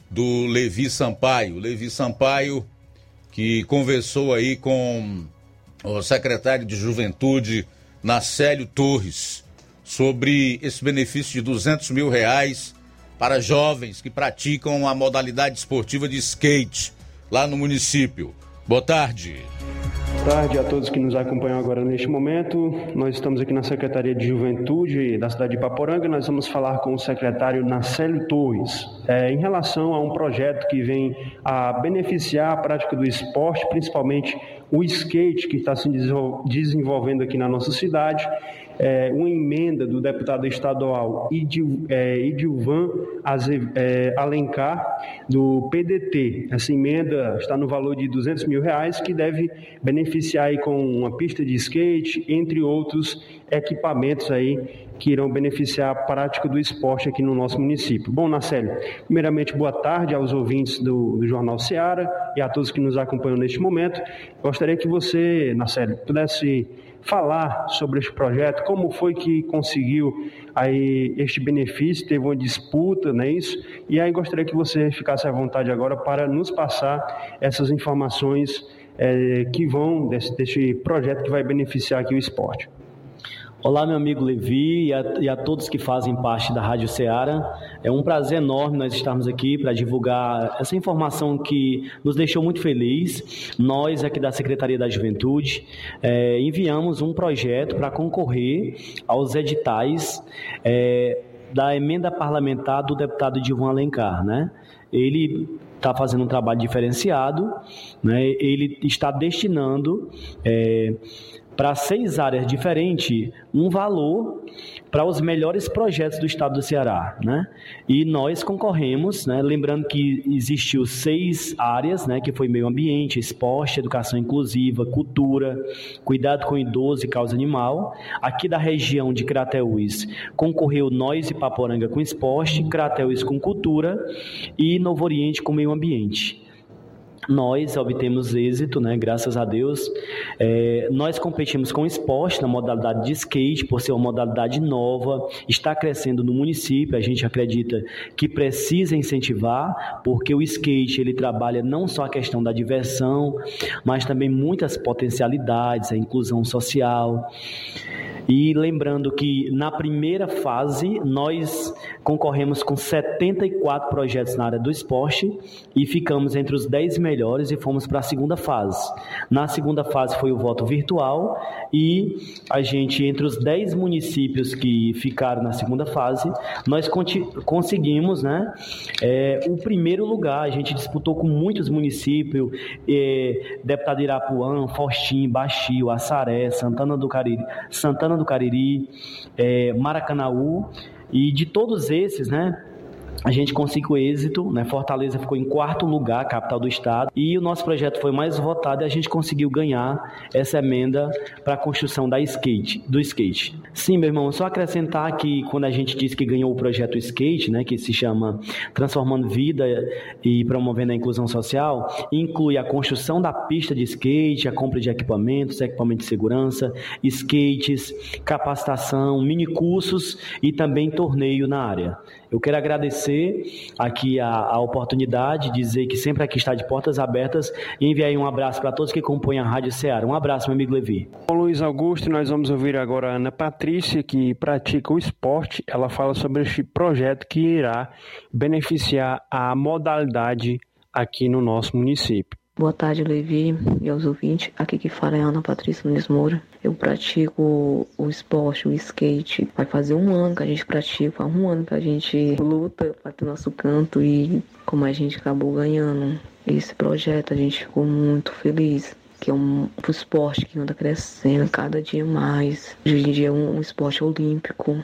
do Levi Sampaio. Levi Sampaio, que conversou aí com o secretário de Juventude, Nacélio Torres, sobre esse benefício de R$200 mil para jovens que praticam a modalidade esportiva de skate lá no município. Boa tarde. Boa tarde a todos que nos acompanham agora neste momento. Nós estamos aqui na Secretaria de Juventude da cidade de Ipaporanga. Nós vamos falar com o secretário Nacélio Torres em relação a um projeto que vem a beneficiar a prática do esporte, principalmente o skate, que está se desenvolvendo aqui na nossa cidade. Uma emenda do deputado estadual Idilvan Alencar, do PDT. Essa emenda está no valor de R$200 mil, que deve beneficiar aí com uma pista de skate, entre outros equipamentos aí que irão beneficiar a prática do esporte aqui no nosso município. Bom, Nacélio, primeiramente, boa tarde aos ouvintes do Jornal Seara e a todos que nos acompanham neste momento. Gostaria que você, Nacélio, pudesse falar sobre este projeto, como foi que conseguiu aí este benefício, teve uma disputa, não é isso? E aí gostaria que você ficasse à vontade agora para nos passar essas informações que vão deste projeto que vai beneficiar aqui o esporte. Olá, meu amigo Levi e a todos que fazem parte da Rádio Seara. É um prazer enorme nós estarmos aqui para divulgar essa informação que nos deixou muito feliz. Nós, aqui da Secretaria da Juventude, enviamos um projeto para concorrer aos editais da emenda parlamentar do deputado Dilvan Alencar, né? Ele está fazendo um trabalho diferenciado, né? Ele está destinando para 6 áreas diferentes um valor para os melhores projetos do estado do Ceará, né? E nós concorremos, né? Lembrando que existiu 6 áreas, né? Que foi meio ambiente, esporte, educação inclusiva, cultura, cuidado com idoso e causa animal. Aqui da região de Crateús concorreu nós e Paporanga com esporte, Crateús com cultura e Novo Oriente com meio ambiente. Nós obtemos êxito, né? Graças a Deus. Nós competimos com o esporte na modalidade de skate, por ser uma modalidade nova, está crescendo no município, a gente acredita que precisa incentivar, porque o skate ele trabalha não só a questão da diversão, mas também muitas potencialidades, a inclusão social. E lembrando que na primeira fase nós concorremos com 74 projetos na área do esporte e ficamos entre os 10 melhores e fomos para a segunda fase. Na segunda fase foi o voto virtual e a gente, entre os 10 municípios que ficaram na segunda fase, nós conseguimos, né, o primeiro lugar. A gente disputou com muitos municípios, deputado Irapuã, Fortim, Baxi, Assaré, Santana do Cariri, Maracanaú, e de todos esses, né, a gente conseguiu êxito, né? Fortaleza ficou em 4º lugar, capital do estado, e o nosso projeto foi mais votado e a gente conseguiu ganhar essa emenda para a construção do skate. Sim, meu irmão, só acrescentar que quando a gente disse que ganhou o projeto Skate, né, que se chama Transformando Vida e Promovendo a Inclusão Social, inclui a construção da pista de skate, a compra de equipamentos de segurança, skates, capacitação, minicursos e também torneio na área. Eu quero agradecer aqui a oportunidade, dizer que sempre aqui está de portas abertas e enviar um abraço para todos que compõem a Rádio Seara. Um abraço, meu amigo Levi. Bom, Luiz Augusto, nós vamos ouvir agora a Ana Patrícia, que pratica o esporte. Ela fala sobre este projeto que irá beneficiar a modalidade aqui no nosso município. Boa tarde, Levi, e aos ouvintes. Aqui que fala é Ana Patrícia Nunes Moura. Eu pratico o esporte, o skate. Vai fazer 1 ano que a gente pratica, faz 1 ano que a gente luta para ter nosso canto e como a gente acabou ganhando esse projeto, a gente ficou muito feliz. Que é um esporte que anda crescendo cada dia mais. Hoje em dia é um esporte olímpico.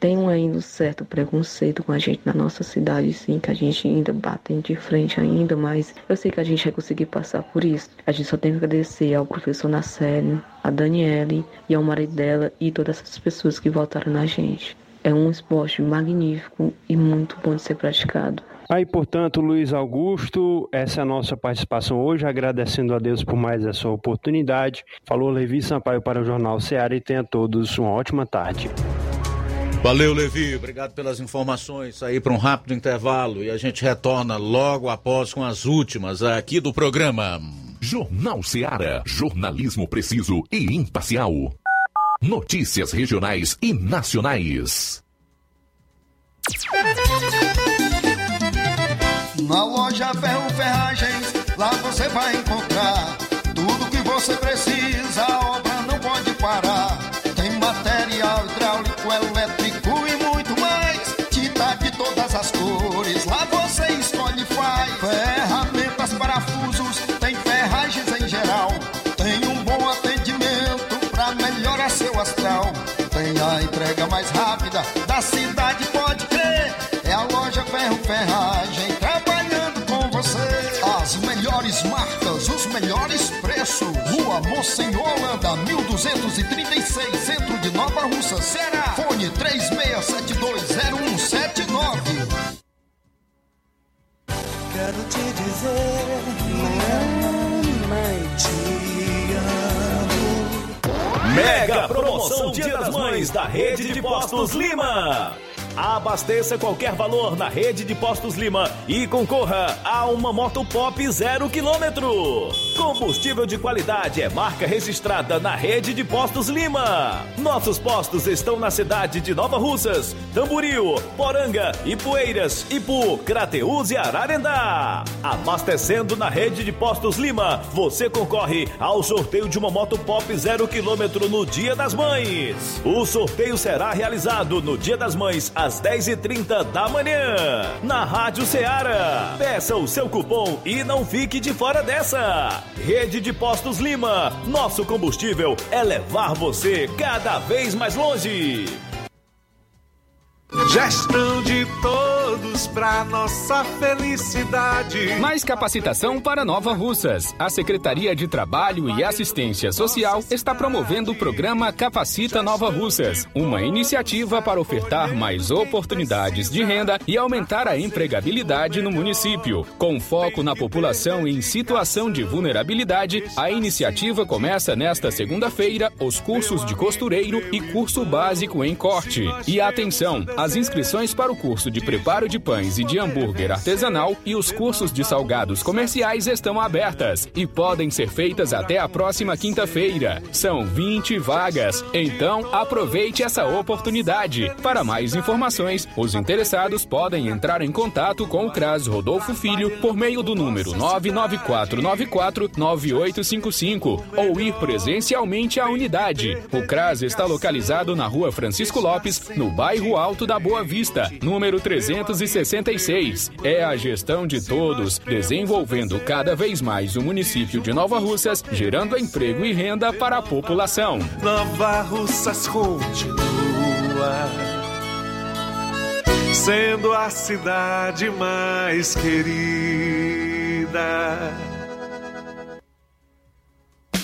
Tem ainda um certo preconceito com a gente na nossa cidade, sim, que a gente ainda bate de frente ainda, mas eu sei que a gente vai conseguir passar por isso. A gente só tem que agradecer ao professor Nacélio, a Daniele e ao marido dela e todas essas pessoas que votaram na gente. É um esporte magnífico e muito bom de ser praticado. Aí, portanto, Luiz Augusto, essa é a nossa participação hoje, agradecendo a Deus por mais essa oportunidade. Falou Levi Sampaio para o Jornal Seara e tenha todos uma ótima tarde. Valeu, Levi. Obrigado pelas informações aí para um rápido intervalo e a gente retorna logo após com as últimas aqui do programa. Jornal Seara. Jornalismo preciso e imparcial. Notícias regionais e nacionais. Na loja Ferro Ferragens, lá você vai encontrar tudo que você precisa, a obra não pode parar. Tem material hidráulico, lá você escolhe e faz ferramentas, parafusos, tem ferragens em geral. Tem um bom atendimento pra melhorar seu astral. Tem a entrega mais rápida da cidade, pode crer. É a loja Ferro Ferragem trabalhando com você. As melhores marcas, os melhores preços. Rua Mocenola, 1236, centro de Nova Russas, Ceará. Fone 36720179. Quero te dizer, mamãe, te amo. Mega promoção Dia das Mães da Rede de Postos Lima. Abasteça qualquer valor na Rede de Postos Lima e concorra a uma moto pop 0 km. Combustível de qualidade é marca registrada na rede de Postos Lima. Nossos postos estão na cidade de Nova Russas, Tamboril, Poranga, Ipueiras, Ipu, Crateús e Ararendá. Abastecendo na rede de Postos Lima, você concorre ao sorteio de uma moto Pop 0km no Dia das Mães. O sorteio será realizado no Dia das Mães às 10h30 da manhã, na Rádio Seara. Peça o seu cupom e não fique de fora dessa. Rede de Postos Lima, nosso combustível é levar você cada vez mais longe. Gestão de todos para nossa felicidade. Mais capacitação para Nova Russas. A Secretaria de Trabalho e Assistência Social está promovendo o programa Capacita Nova Russas, uma iniciativa para ofertar mais oportunidades de renda e aumentar a empregabilidade no município. Com foco na população em situação de vulnerabilidade, a iniciativa começa nesta segunda-feira os cursos de costureiro e curso básico em corte. E atenção, as inscrições para o curso de preparo de pães e de hambúrguer artesanal e os cursos de salgados comerciais estão abertas e podem ser feitas até a próxima quinta-feira. São 20 vagas, então aproveite essa oportunidade. Para mais informações, os interessados podem entrar em contato com o CRAS Rodolfo Filho por meio do número 994949855 ou ir presencialmente à unidade. O CRAS está localizado na Rua Francisco Lopes, no bairro Alto da Boa Vista, número 366. É a gestão de todos, desenvolvendo cada vez mais o município de Nova Russas, gerando emprego e renda para a população. Nova Russas continua sendo a cidade mais querida.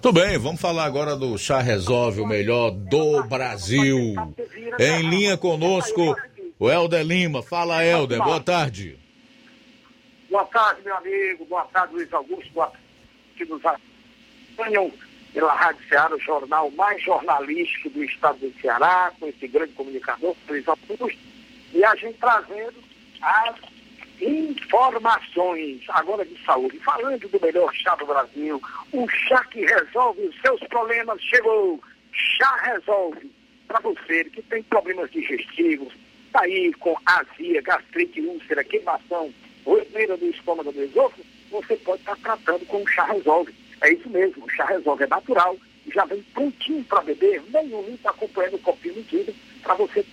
Tudo bem, vamos falar agora do Chá Resolve, o melhor do Brasil. Em linha conosco, o Helder Lima. Fala, Helder, boa tarde. Boa tarde, meu amigo. Boa tarde, Luiz Augusto. Boa tarde, que nos acompanham pela Rádio Ceará, o jornal mais jornalístico do estado do Ceará, com esse grande comunicador, Luiz Augusto. E a gente trazendo as informações agora de saúde, falando do melhor chá do Brasil, o chá que resolve os seus problemas. Chegou Chá Resolve, para você que tem problemas digestivos, tá aí com azia, gastrite, úlcera, queimação, roteira do estômago, do esôfago, você pode estar tratando com o Chá Resolve. É isso mesmo, o Chá Resolve é natural, já vem prontinho para beber, nenhum está acompanhando o copinho medido, para você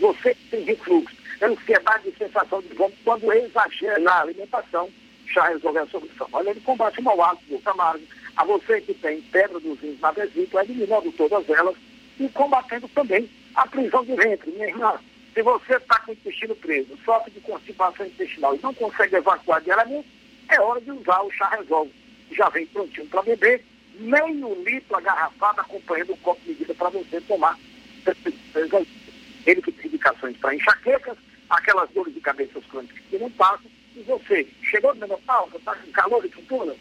que tem refluxo, ansiedade e sensação de vômito quando exagera na alimentação, Chá Resolve a solução. Olha, ele combate o mau hálito, o amargo, a você que tem pedra dos rins na vesícula, eliminando todas elas e combatendo também a prisão de ventre. Minha irmã, se você está com o intestino preso, sofre de constipação intestinal e não consegue evacuar diariamente, é hora de usar o chá resolve. Já vem prontinho para beber, meio litro agarrafado acompanhando o copo de medida para você tomar. Ele que tem indicações para enxaquecas, aquelas dores de cabeça crônicas que não passam, e você chegou de menopausa, está com calor e tontura?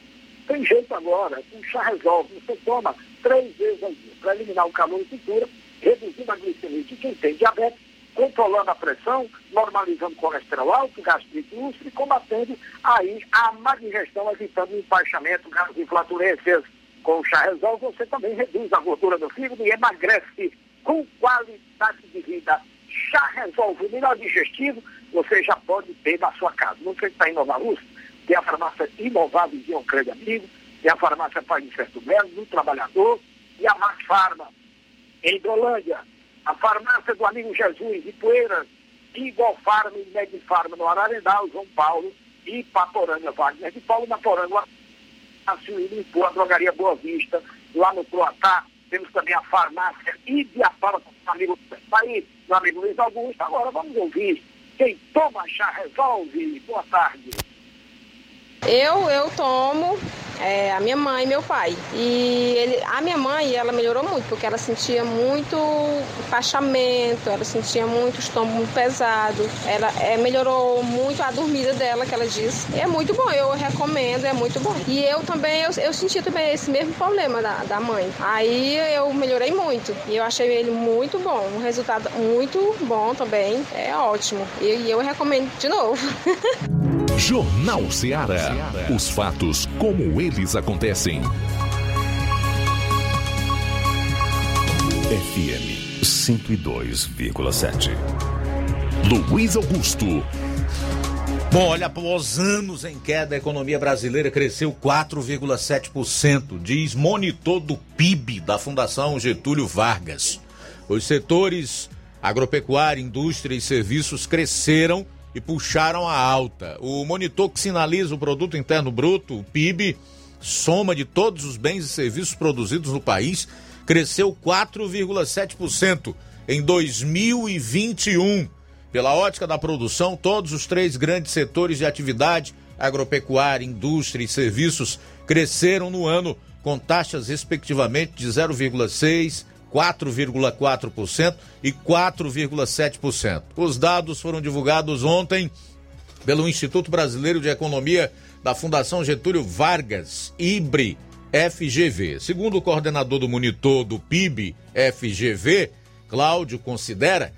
Tem jeito agora, um chá resolve, você toma 3 vezes ao dia para eliminar o calor e tontura, reduzindo a glicemia de quem tem diabetes, controlando a pressão, normalizando colesterol alto, gastrite e úlcera e combatendo aí a má digestão, evitando o empaixamento, gases e flatulências. Com o chá resolve, você também reduz a gordura do fígado e emagrece com qualidade de vida. Chá resolve, o melhor digestivo, você já pode ter na sua casa. Não sei se está em Nova Russas, tem a farmácia Inovada em Dioclânio Amigo, tem a farmácia Pai de Certo Melo, do Trabalhador, e a Max Farma, em Hidrolândia. A farmácia do Amigo Jesus, Ipueiras, Igual Farma e Medifarma no Ararendal, João Paulo e Paporanga, Wagner de Paulo, na Poranga, a drogaria Boa Vista, lá no Proatá, temos também a farmácia Ibiapaba, do amigo Saí, do amigo Luiz Augusto. Agora vamos ouvir quem toma chá resolve. Boa tarde. Eu tomo a minha mãe e meu pai. E a minha mãe, ela melhorou muito, porque ela sentia muito empachamento, ela sentia muito estômago muito pesado. Ela melhorou muito a dormida dela, que ela diz. E é muito bom, eu recomendo, é muito bom. E eu também, eu senti também esse mesmo problema da mãe. Aí eu melhorei muito, e eu achei ele muito bom. Um resultado muito bom também, é ótimo. E eu recomendo de novo. Jornal Seara. Os fatos como eles acontecem. FM 102,7. Luiz Augusto. Bom, olha, após anos em queda, a economia brasileira cresceu 4,7%, diz monitor do PIB da Fundação Getúlio Vargas. Os setores agropecuária, indústria e serviços cresceram e puxaram a alta. O monitor que sinaliza o produto interno bruto, o PIB, soma de todos os bens e serviços produzidos no país, cresceu 4,7% em 2021. Pela ótica da produção, todos os 3 grandes setores de atividade, agropecuária, indústria e serviços, cresceram no ano, com taxas respectivamente de 0,6%, 4,4% e 4,7%. Os dados foram divulgados ontem pelo Instituto Brasileiro de Economia da Fundação Getúlio Vargas, IBRE, FGV. Segundo o coordenador do monitor do PIB, FGV, Cláudio Considera,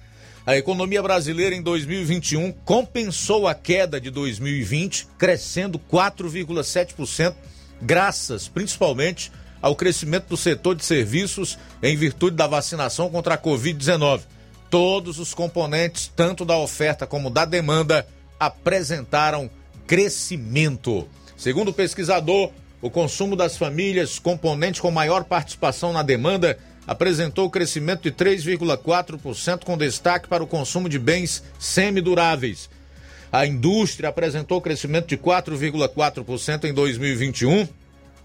a economia brasileira em 2021 compensou a queda de 2020, crescendo 4,7%, graças principalmente ao crescimento do setor de serviços em virtude da vacinação contra a Covid-19. Todos os componentes, tanto da oferta como da demanda, apresentaram crescimento. Segundo o pesquisador, o consumo das famílias, componente com maior participação na demanda, apresentou crescimento de 3,4%, com destaque para o consumo de bens semiduráveis. A indústria apresentou crescimento de 4,4% em 2021,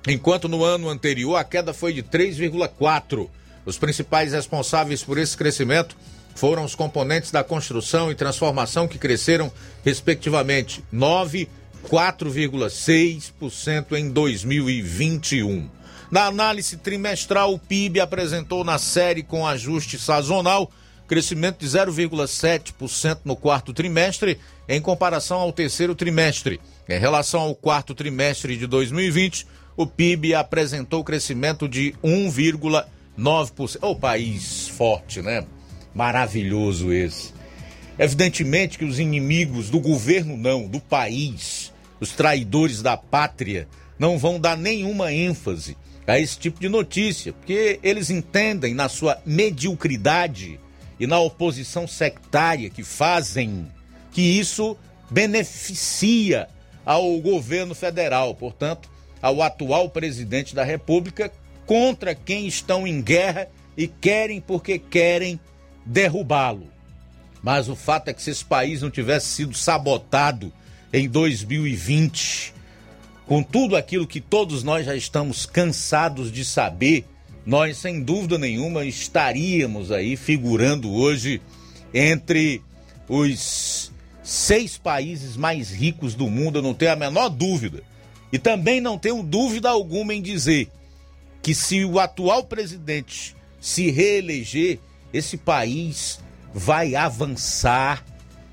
enquanto no ano anterior a queda foi de 3,4%. Os principais responsáveis por esse crescimento foram os componentes da construção e transformação, que cresceram respectivamente 9% e 4,6% em 2021. Na análise trimestral, o PIB apresentou na série com ajuste sazonal crescimento de 0,7% no quarto trimestre em comparação ao terceiro trimestre. Em relação ao quarto trimestre de 2020, o PIB apresentou crescimento de 1,9%. O país forte, né? Maravilhoso esse. Evidentemente que os inimigos do governo não, do país, os traidores da pátria, não vão dar nenhuma ênfase a esse tipo de notícia, porque eles entendem na sua mediocridade e na oposição sectária que fazem, que isso beneficia ao governo federal, portanto, ao atual presidente da República, contra quem estão em guerra e querem, porque querem, derrubá-lo. Mas o fato é que, se esse país não tivesse sido sabotado em 2020, com tudo aquilo que todos nós já estamos cansados de saber, nós, sem dúvida nenhuma, estaríamos aí figurando hoje entre os 6 países mais ricos do mundo, eu não tenho a menor dúvida. E também não tenho dúvida alguma em dizer que se o atual presidente se reeleger, esse país vai avançar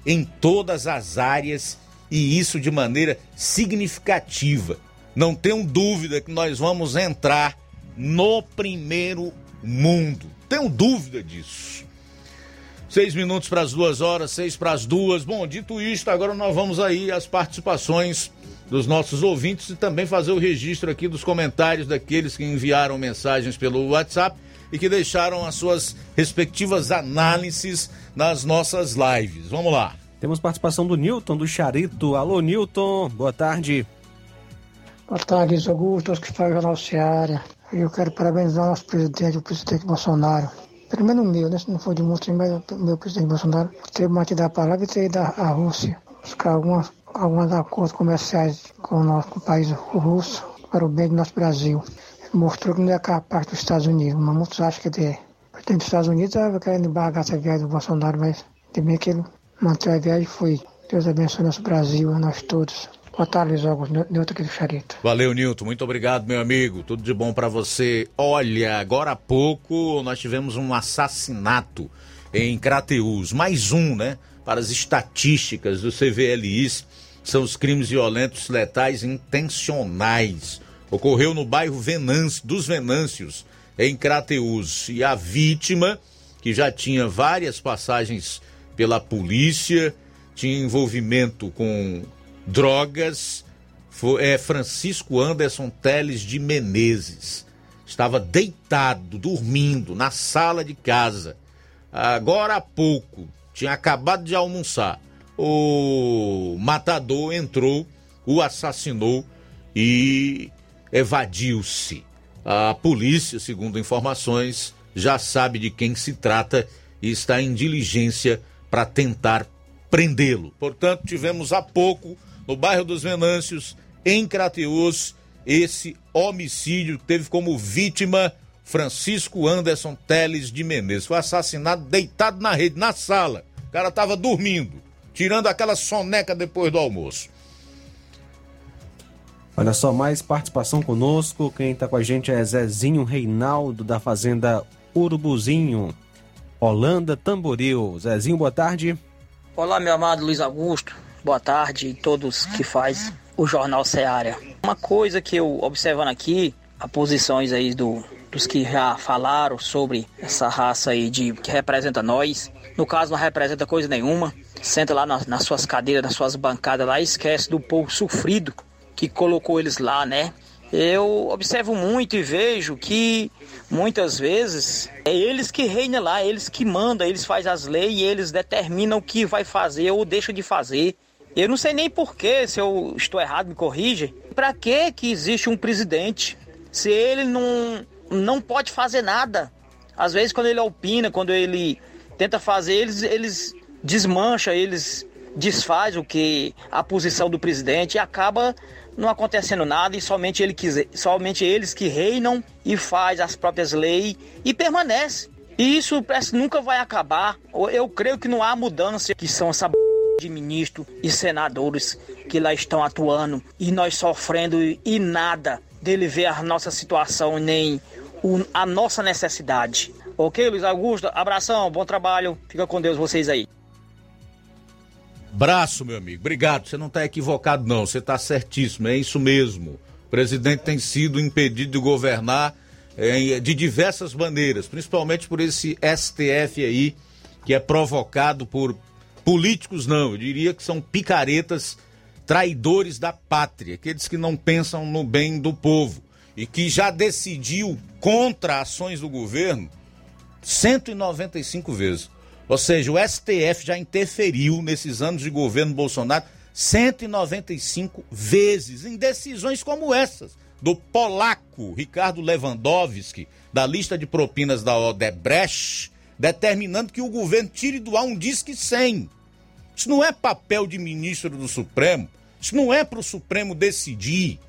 em todas as áreas e isso de maneira significativa. Não tenho dúvida que nós vamos entrar no primeiro mundo. Tenho dúvida disso. 6 minutos para as 2 horas, 6 para as 2. Bom, dito isto, agora nós vamos aí às participações dos nossos ouvintes e também fazer o registro aqui dos comentários daqueles que enviaram mensagens pelo WhatsApp e que deixaram as suas respectivas análises nas nossas lives. Vamos lá. Temos participação do Newton, do Charito. Alô, Newton, boa tarde. Boa tarde, Luiz Augusto, aos que estão no Jornal Seara. Eu quero parabenizar o nosso presidente, o presidente Bolsonaro. Pelo menos o meu, né? Se não for de muito, mas o meu presidente Bolsonaro teve mantido a palavra e teve da a Rússia buscar algumas acordos comerciais com o país russo para o bem do nosso Brasil. Mostrou que não é capaz dos Estados Unidos, mas muitos acham que ele é. O presidente dos Estados Unidos estava querendo embargar essa viagem do Bolsonaro, mas também que ele manteve a viagem e foi. Deus abençoe nosso Brasil, a nós todos. Boa tarde, Luiz Augusto, Newton aqui do Charito. Valeu, Newton, muito obrigado, meu amigo. Tudo de bom para você. Olha, agora há pouco nós tivemos um assassinato em Crateús. Mais um, né? Para as estatísticas do CVLI, são os crimes violentos, letais intencionais. Ocorreu no bairro dos Venâncios, em Crateús. E a vítima, que já tinha várias passagens pela polícia, tinha envolvimento com drogas, é Francisco Anderson Teles de Menezes. Estava deitado, dormindo, na sala de casa. Agora há pouco, tinha acabado de almoçar. O matador entrou, o assassinou e evadiu-se. A polícia, segundo informações, já sabe de quem se trata e está em diligência para tentar prendê-lo. Portanto, tivemos há pouco, no bairro dos Venâncios, em Crateús, esse homicídio que teve como vítima Francisco Anderson Teles de Menezes. Foi assassinado deitado na rede, na sala. O cara estava dormindo, tirando aquela soneca depois do almoço. Olha só, mais participação conosco. Quem está com a gente é Zezinho Reinaldo, da Fazenda Urubuzinho, Holanda, Tamboril. Zezinho, boa tarde. Olá, meu amado Luiz Augusto. Boa tarde a todos que faz o Jornal Seara. Uma coisa que eu observando aqui, as posições aí dos que já falaram sobre essa raça aí que representa nós. No caso, não representa coisa nenhuma. Senta lá nas suas cadeiras, nas suas bancadas lá e esquece do povo sofrido que colocou eles lá, né? Eu observo muito e vejo que muitas vezes é eles que reinam lá, eles que mandam, eles fazem as leis e eles determinam o que vai fazer ou deixa de fazer. Eu não sei nem porquê, se eu estou errado, me corrigem. Para que existe um presidente se ele não pode fazer nada? Às vezes, quando ele opina, quando ele tenta fazer, eles desmancham, eles desfazem o que a posição do presidente e acaba não acontecendo nada e somente eles que reinam e fazem as próprias leis e permanecem. E isso parece que nunca vai acabar. Eu creio que não há mudança, que são essa de ministros e senadores que lá estão atuando e nós sofrendo e nada dele ver a nossa situação nem a nossa necessidade. Ok, Luiz Augusto? Abração, bom trabalho, fica com Deus vocês aí. Abraço, meu amigo, obrigado, você não está equivocado não, você está certíssimo, é isso mesmo. O presidente tem sido impedido de governar de diversas maneiras, principalmente por esse STF aí, que é provocado por políticos não, eu diria que são picaretas, traidores da pátria, aqueles que não pensam no bem do povo e que já decidiu contra ações do governo 195 vezes. Ou seja, o STF já interferiu nesses anos de governo Bolsonaro 195 vezes em decisões como essas do polaco Ricardo Lewandowski, da lista de propinas da Odebrecht, determinando que o governo tire do ar um Disque 100. Isso não é papel de ministro do Supremo. Isso não é para o Supremo decidir.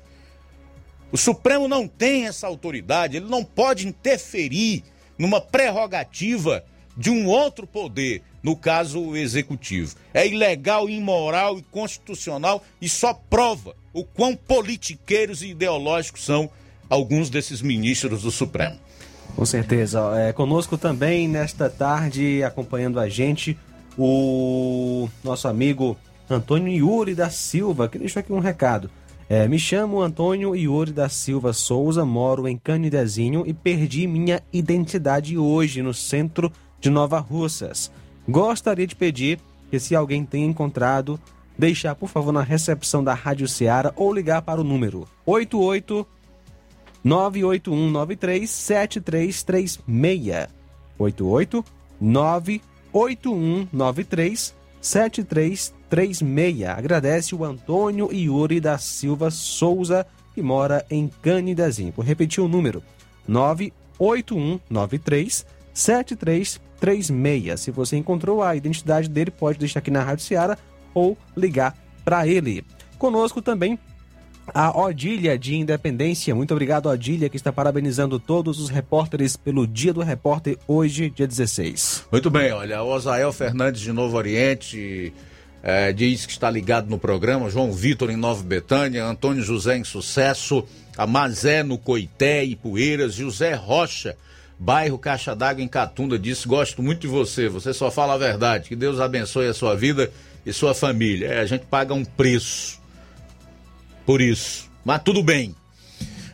O Supremo não tem essa autoridade. Ele não pode interferir numa prerrogativa de um outro poder. no caso o executivo. É ilegal, imoral, inconstitucional e só prova o quão politiqueiros e ideológicos são alguns desses ministros do Supremo. Com certeza. É, conosco também nesta tarde, acompanhando a gente, o nosso amigo Antônio Iuri da Silva, que deixou aqui um recado. Me chamo Antônio Iuri da Silva Souza, moro em Canidezinho e perdi minha identidade hoje no centro de Nova Russas. Gostaria de pedir que, se alguém tenha encontrado, deixar, por favor, na recepção da Rádio Seara ou ligar para o número 88-98193-7336. 88-98193-7336. Agradece o Antônio Iuri da Silva Souza, que mora em Canidezinho. Vou repetir o número: 98193-7336. Se você encontrou a identidade dele, pode deixar aqui na Rádio Seara ou ligar para ele. Conosco também a Odília de Independência. Muito obrigado, Odília, que está parabenizando todos os repórteres pelo Dia do Repórter hoje, dia 16. Muito bem, olha, o Osael Fernandes de Novo Oriente diz que está ligado no programa, João Vitor em Nova Betânia, Antônio José em Sucesso, a Mazé no Coité e Poeiras, José Rocha, bairro Caixa d'Água em Catunda, disse: gosto muito de você, você só fala a verdade, que Deus abençoe a sua vida e sua família. A gente paga um preço por isso, mas tudo bem.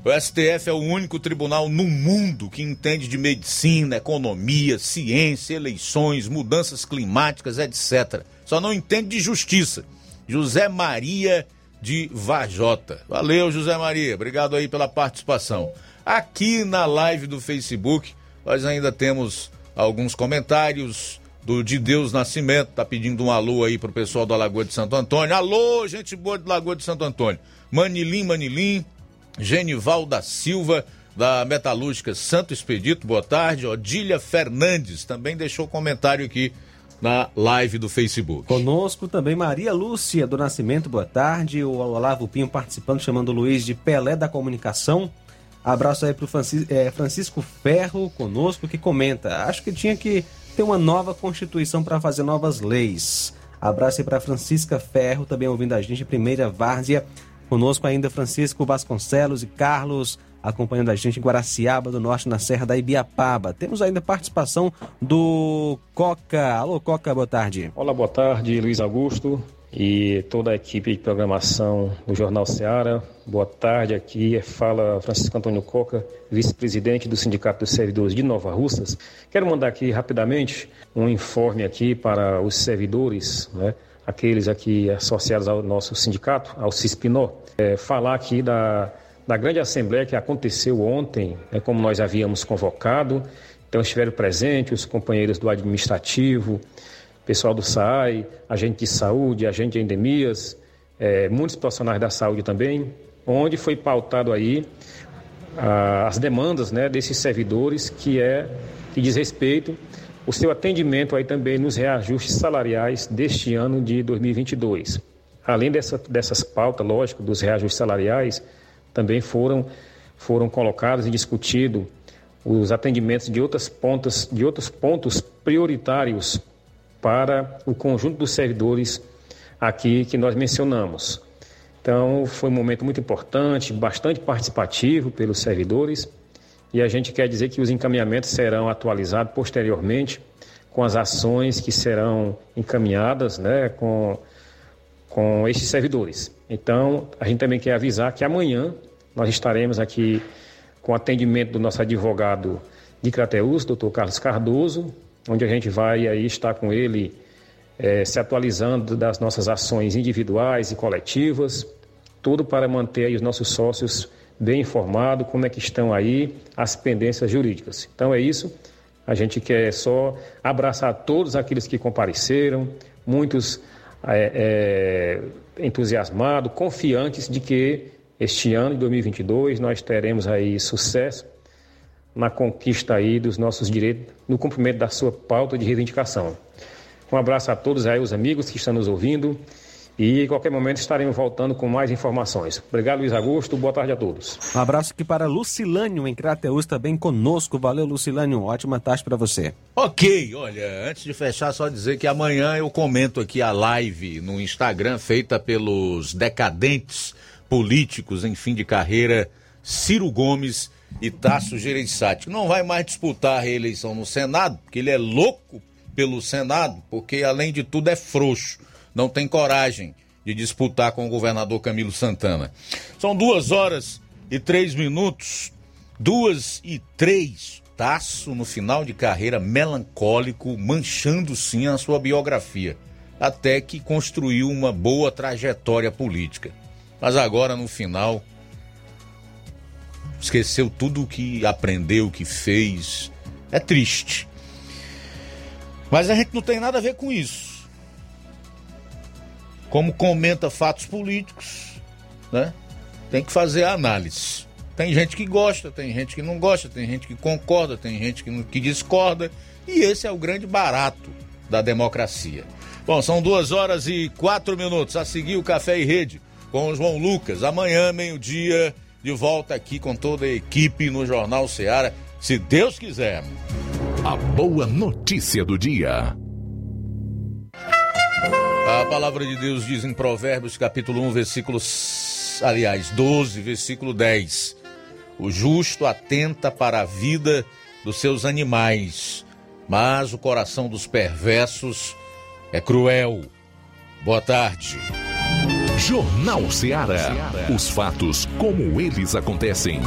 O STF é o único tribunal no mundo que entende de medicina, economia, ciência, eleições, mudanças climáticas, etc. Só não entende de justiça. José Maria de Vajota. Valeu, José Maria. Obrigado aí pela participação. Aqui na live do Facebook, nós ainda temos alguns comentários. Do de Deus Nascimento, tá pedindo um alô aí pro pessoal da Lagoa de Santo Antônio. Alô, gente boa de Lagoa de Santo Antônio. Manilim, Genival da Silva, da Metalúrgica Santo Expedito, boa tarde. Odília Fernandes também deixou comentário aqui na live do Facebook. Conosco também Maria Lúcia do Nascimento, boa tarde. O Olavo Pinho participando, chamando o Luiz de Pelé da Comunicação. Abraço aí pro Francisco Ferro, conosco, que comenta: acho que tinha que tem uma nova Constituição para fazer novas leis. Abraço aí para Francisca Ferro, também ouvindo a gente, Primeira Várzea. Conosco ainda Francisco Vasconcelos e Carlos, acompanhando a gente em Guaraciaba do Norte, na Serra da Ibiapaba. Temos ainda participação do Coca. Alô, Coca, boa tarde. Olá, boa tarde, Luiz Augusto e toda a equipe de programação do Jornal Seara. Boa tarde, aqui fala Francisco Antônio Coca, vice-presidente do Sindicato dos Servidores de Nova Russas. Quero mandar aqui rapidamente um informe aqui para os servidores, né? Aqueles aqui associados ao nosso sindicato, ao Sispinó, falar aqui da grande assembleia que aconteceu ontem, né? Como nós havíamos convocado, então estiveram presentes os companheiros do administrativo, pessoal do SAAI, agente de saúde, agente de endemias, muitos profissionais da saúde também, onde foi pautado aí as demandas, né, desses servidores que diz respeito o seu atendimento aí também nos reajustes salariais deste ano de 2022. Além dessas pautas, lógico, dos reajustes salariais, também foram colocados e discutidos os atendimentos de outros pontos prioritários para o conjunto dos servidores aqui que nós mencionamos. Então, foi um momento muito importante, bastante participativo pelos servidores, e a gente quer dizer que os encaminhamentos serão atualizados posteriormente com as ações que serão encaminhadas, né, com estes servidores. Então, a gente também quer avisar que amanhã nós estaremos aqui com o atendimento do nosso advogado de Crateús, Dr. Carlos Cardoso, onde a gente vai aí estar com ele se atualizando das nossas ações individuais e coletivas, tudo para manter aí os nossos sócios bem informados, como é que estão aí as pendências jurídicas. Então é isso, a gente quer só abraçar todos aqueles que compareceram, muitos entusiasmados, confiantes de que este ano de 2022 nós teremos aí sucesso na conquista aí dos nossos direitos, no cumprimento da sua pauta de reivindicação. Um abraço a todos aí, os amigos que estão nos ouvindo, E em qualquer momento estaremos voltando com mais informações. Obrigado, Luiz Augusto. Boa tarde a todos. Um abraço aqui para Lucilânio, em Crateús, também conosco. Valeu, Lucilânio. Ótima tarde para você. Ok, olha, antes de fechar, só dizer que amanhã eu comento aqui a live no Instagram feita pelos decadentes políticos em fim de carreira, Ciro Gomes e Tasso Jereissati. Não vai mais disputar a reeleição no Senado, porque ele é louco pelo Senado, porque além de tudo é frouxo. Não tem coragem de disputar com o governador Camilo Santana. São 2h03. 2h03. Tasso, no final de carreira, melancólico, manchando sim a sua biografia. Até que construiu uma boa trajetória política. Mas agora, no final, esqueceu tudo o que aprendeu, o que fez. É triste. Mas a gente não tem nada a ver com isso. Como comenta fatos políticos, né? Tem que fazer a análise. Tem gente que gosta, tem gente que não gosta, tem gente que concorda, tem gente que discorda. E esse é o grande barato da democracia. Bom, são 2h04. A seguir o Café e Rede com o João Lucas. Amanhã, meio-dia, de volta aqui com toda a equipe no Jornal Seara, se Deus quiser. A boa notícia do dia. A palavra de Deus diz em Provérbios, capítulo 1, versículo 10. O justo atenta para a vida dos seus animais, mas o coração dos perversos é cruel. Boa tarde. Jornal Seara. Os fatos como eles acontecem.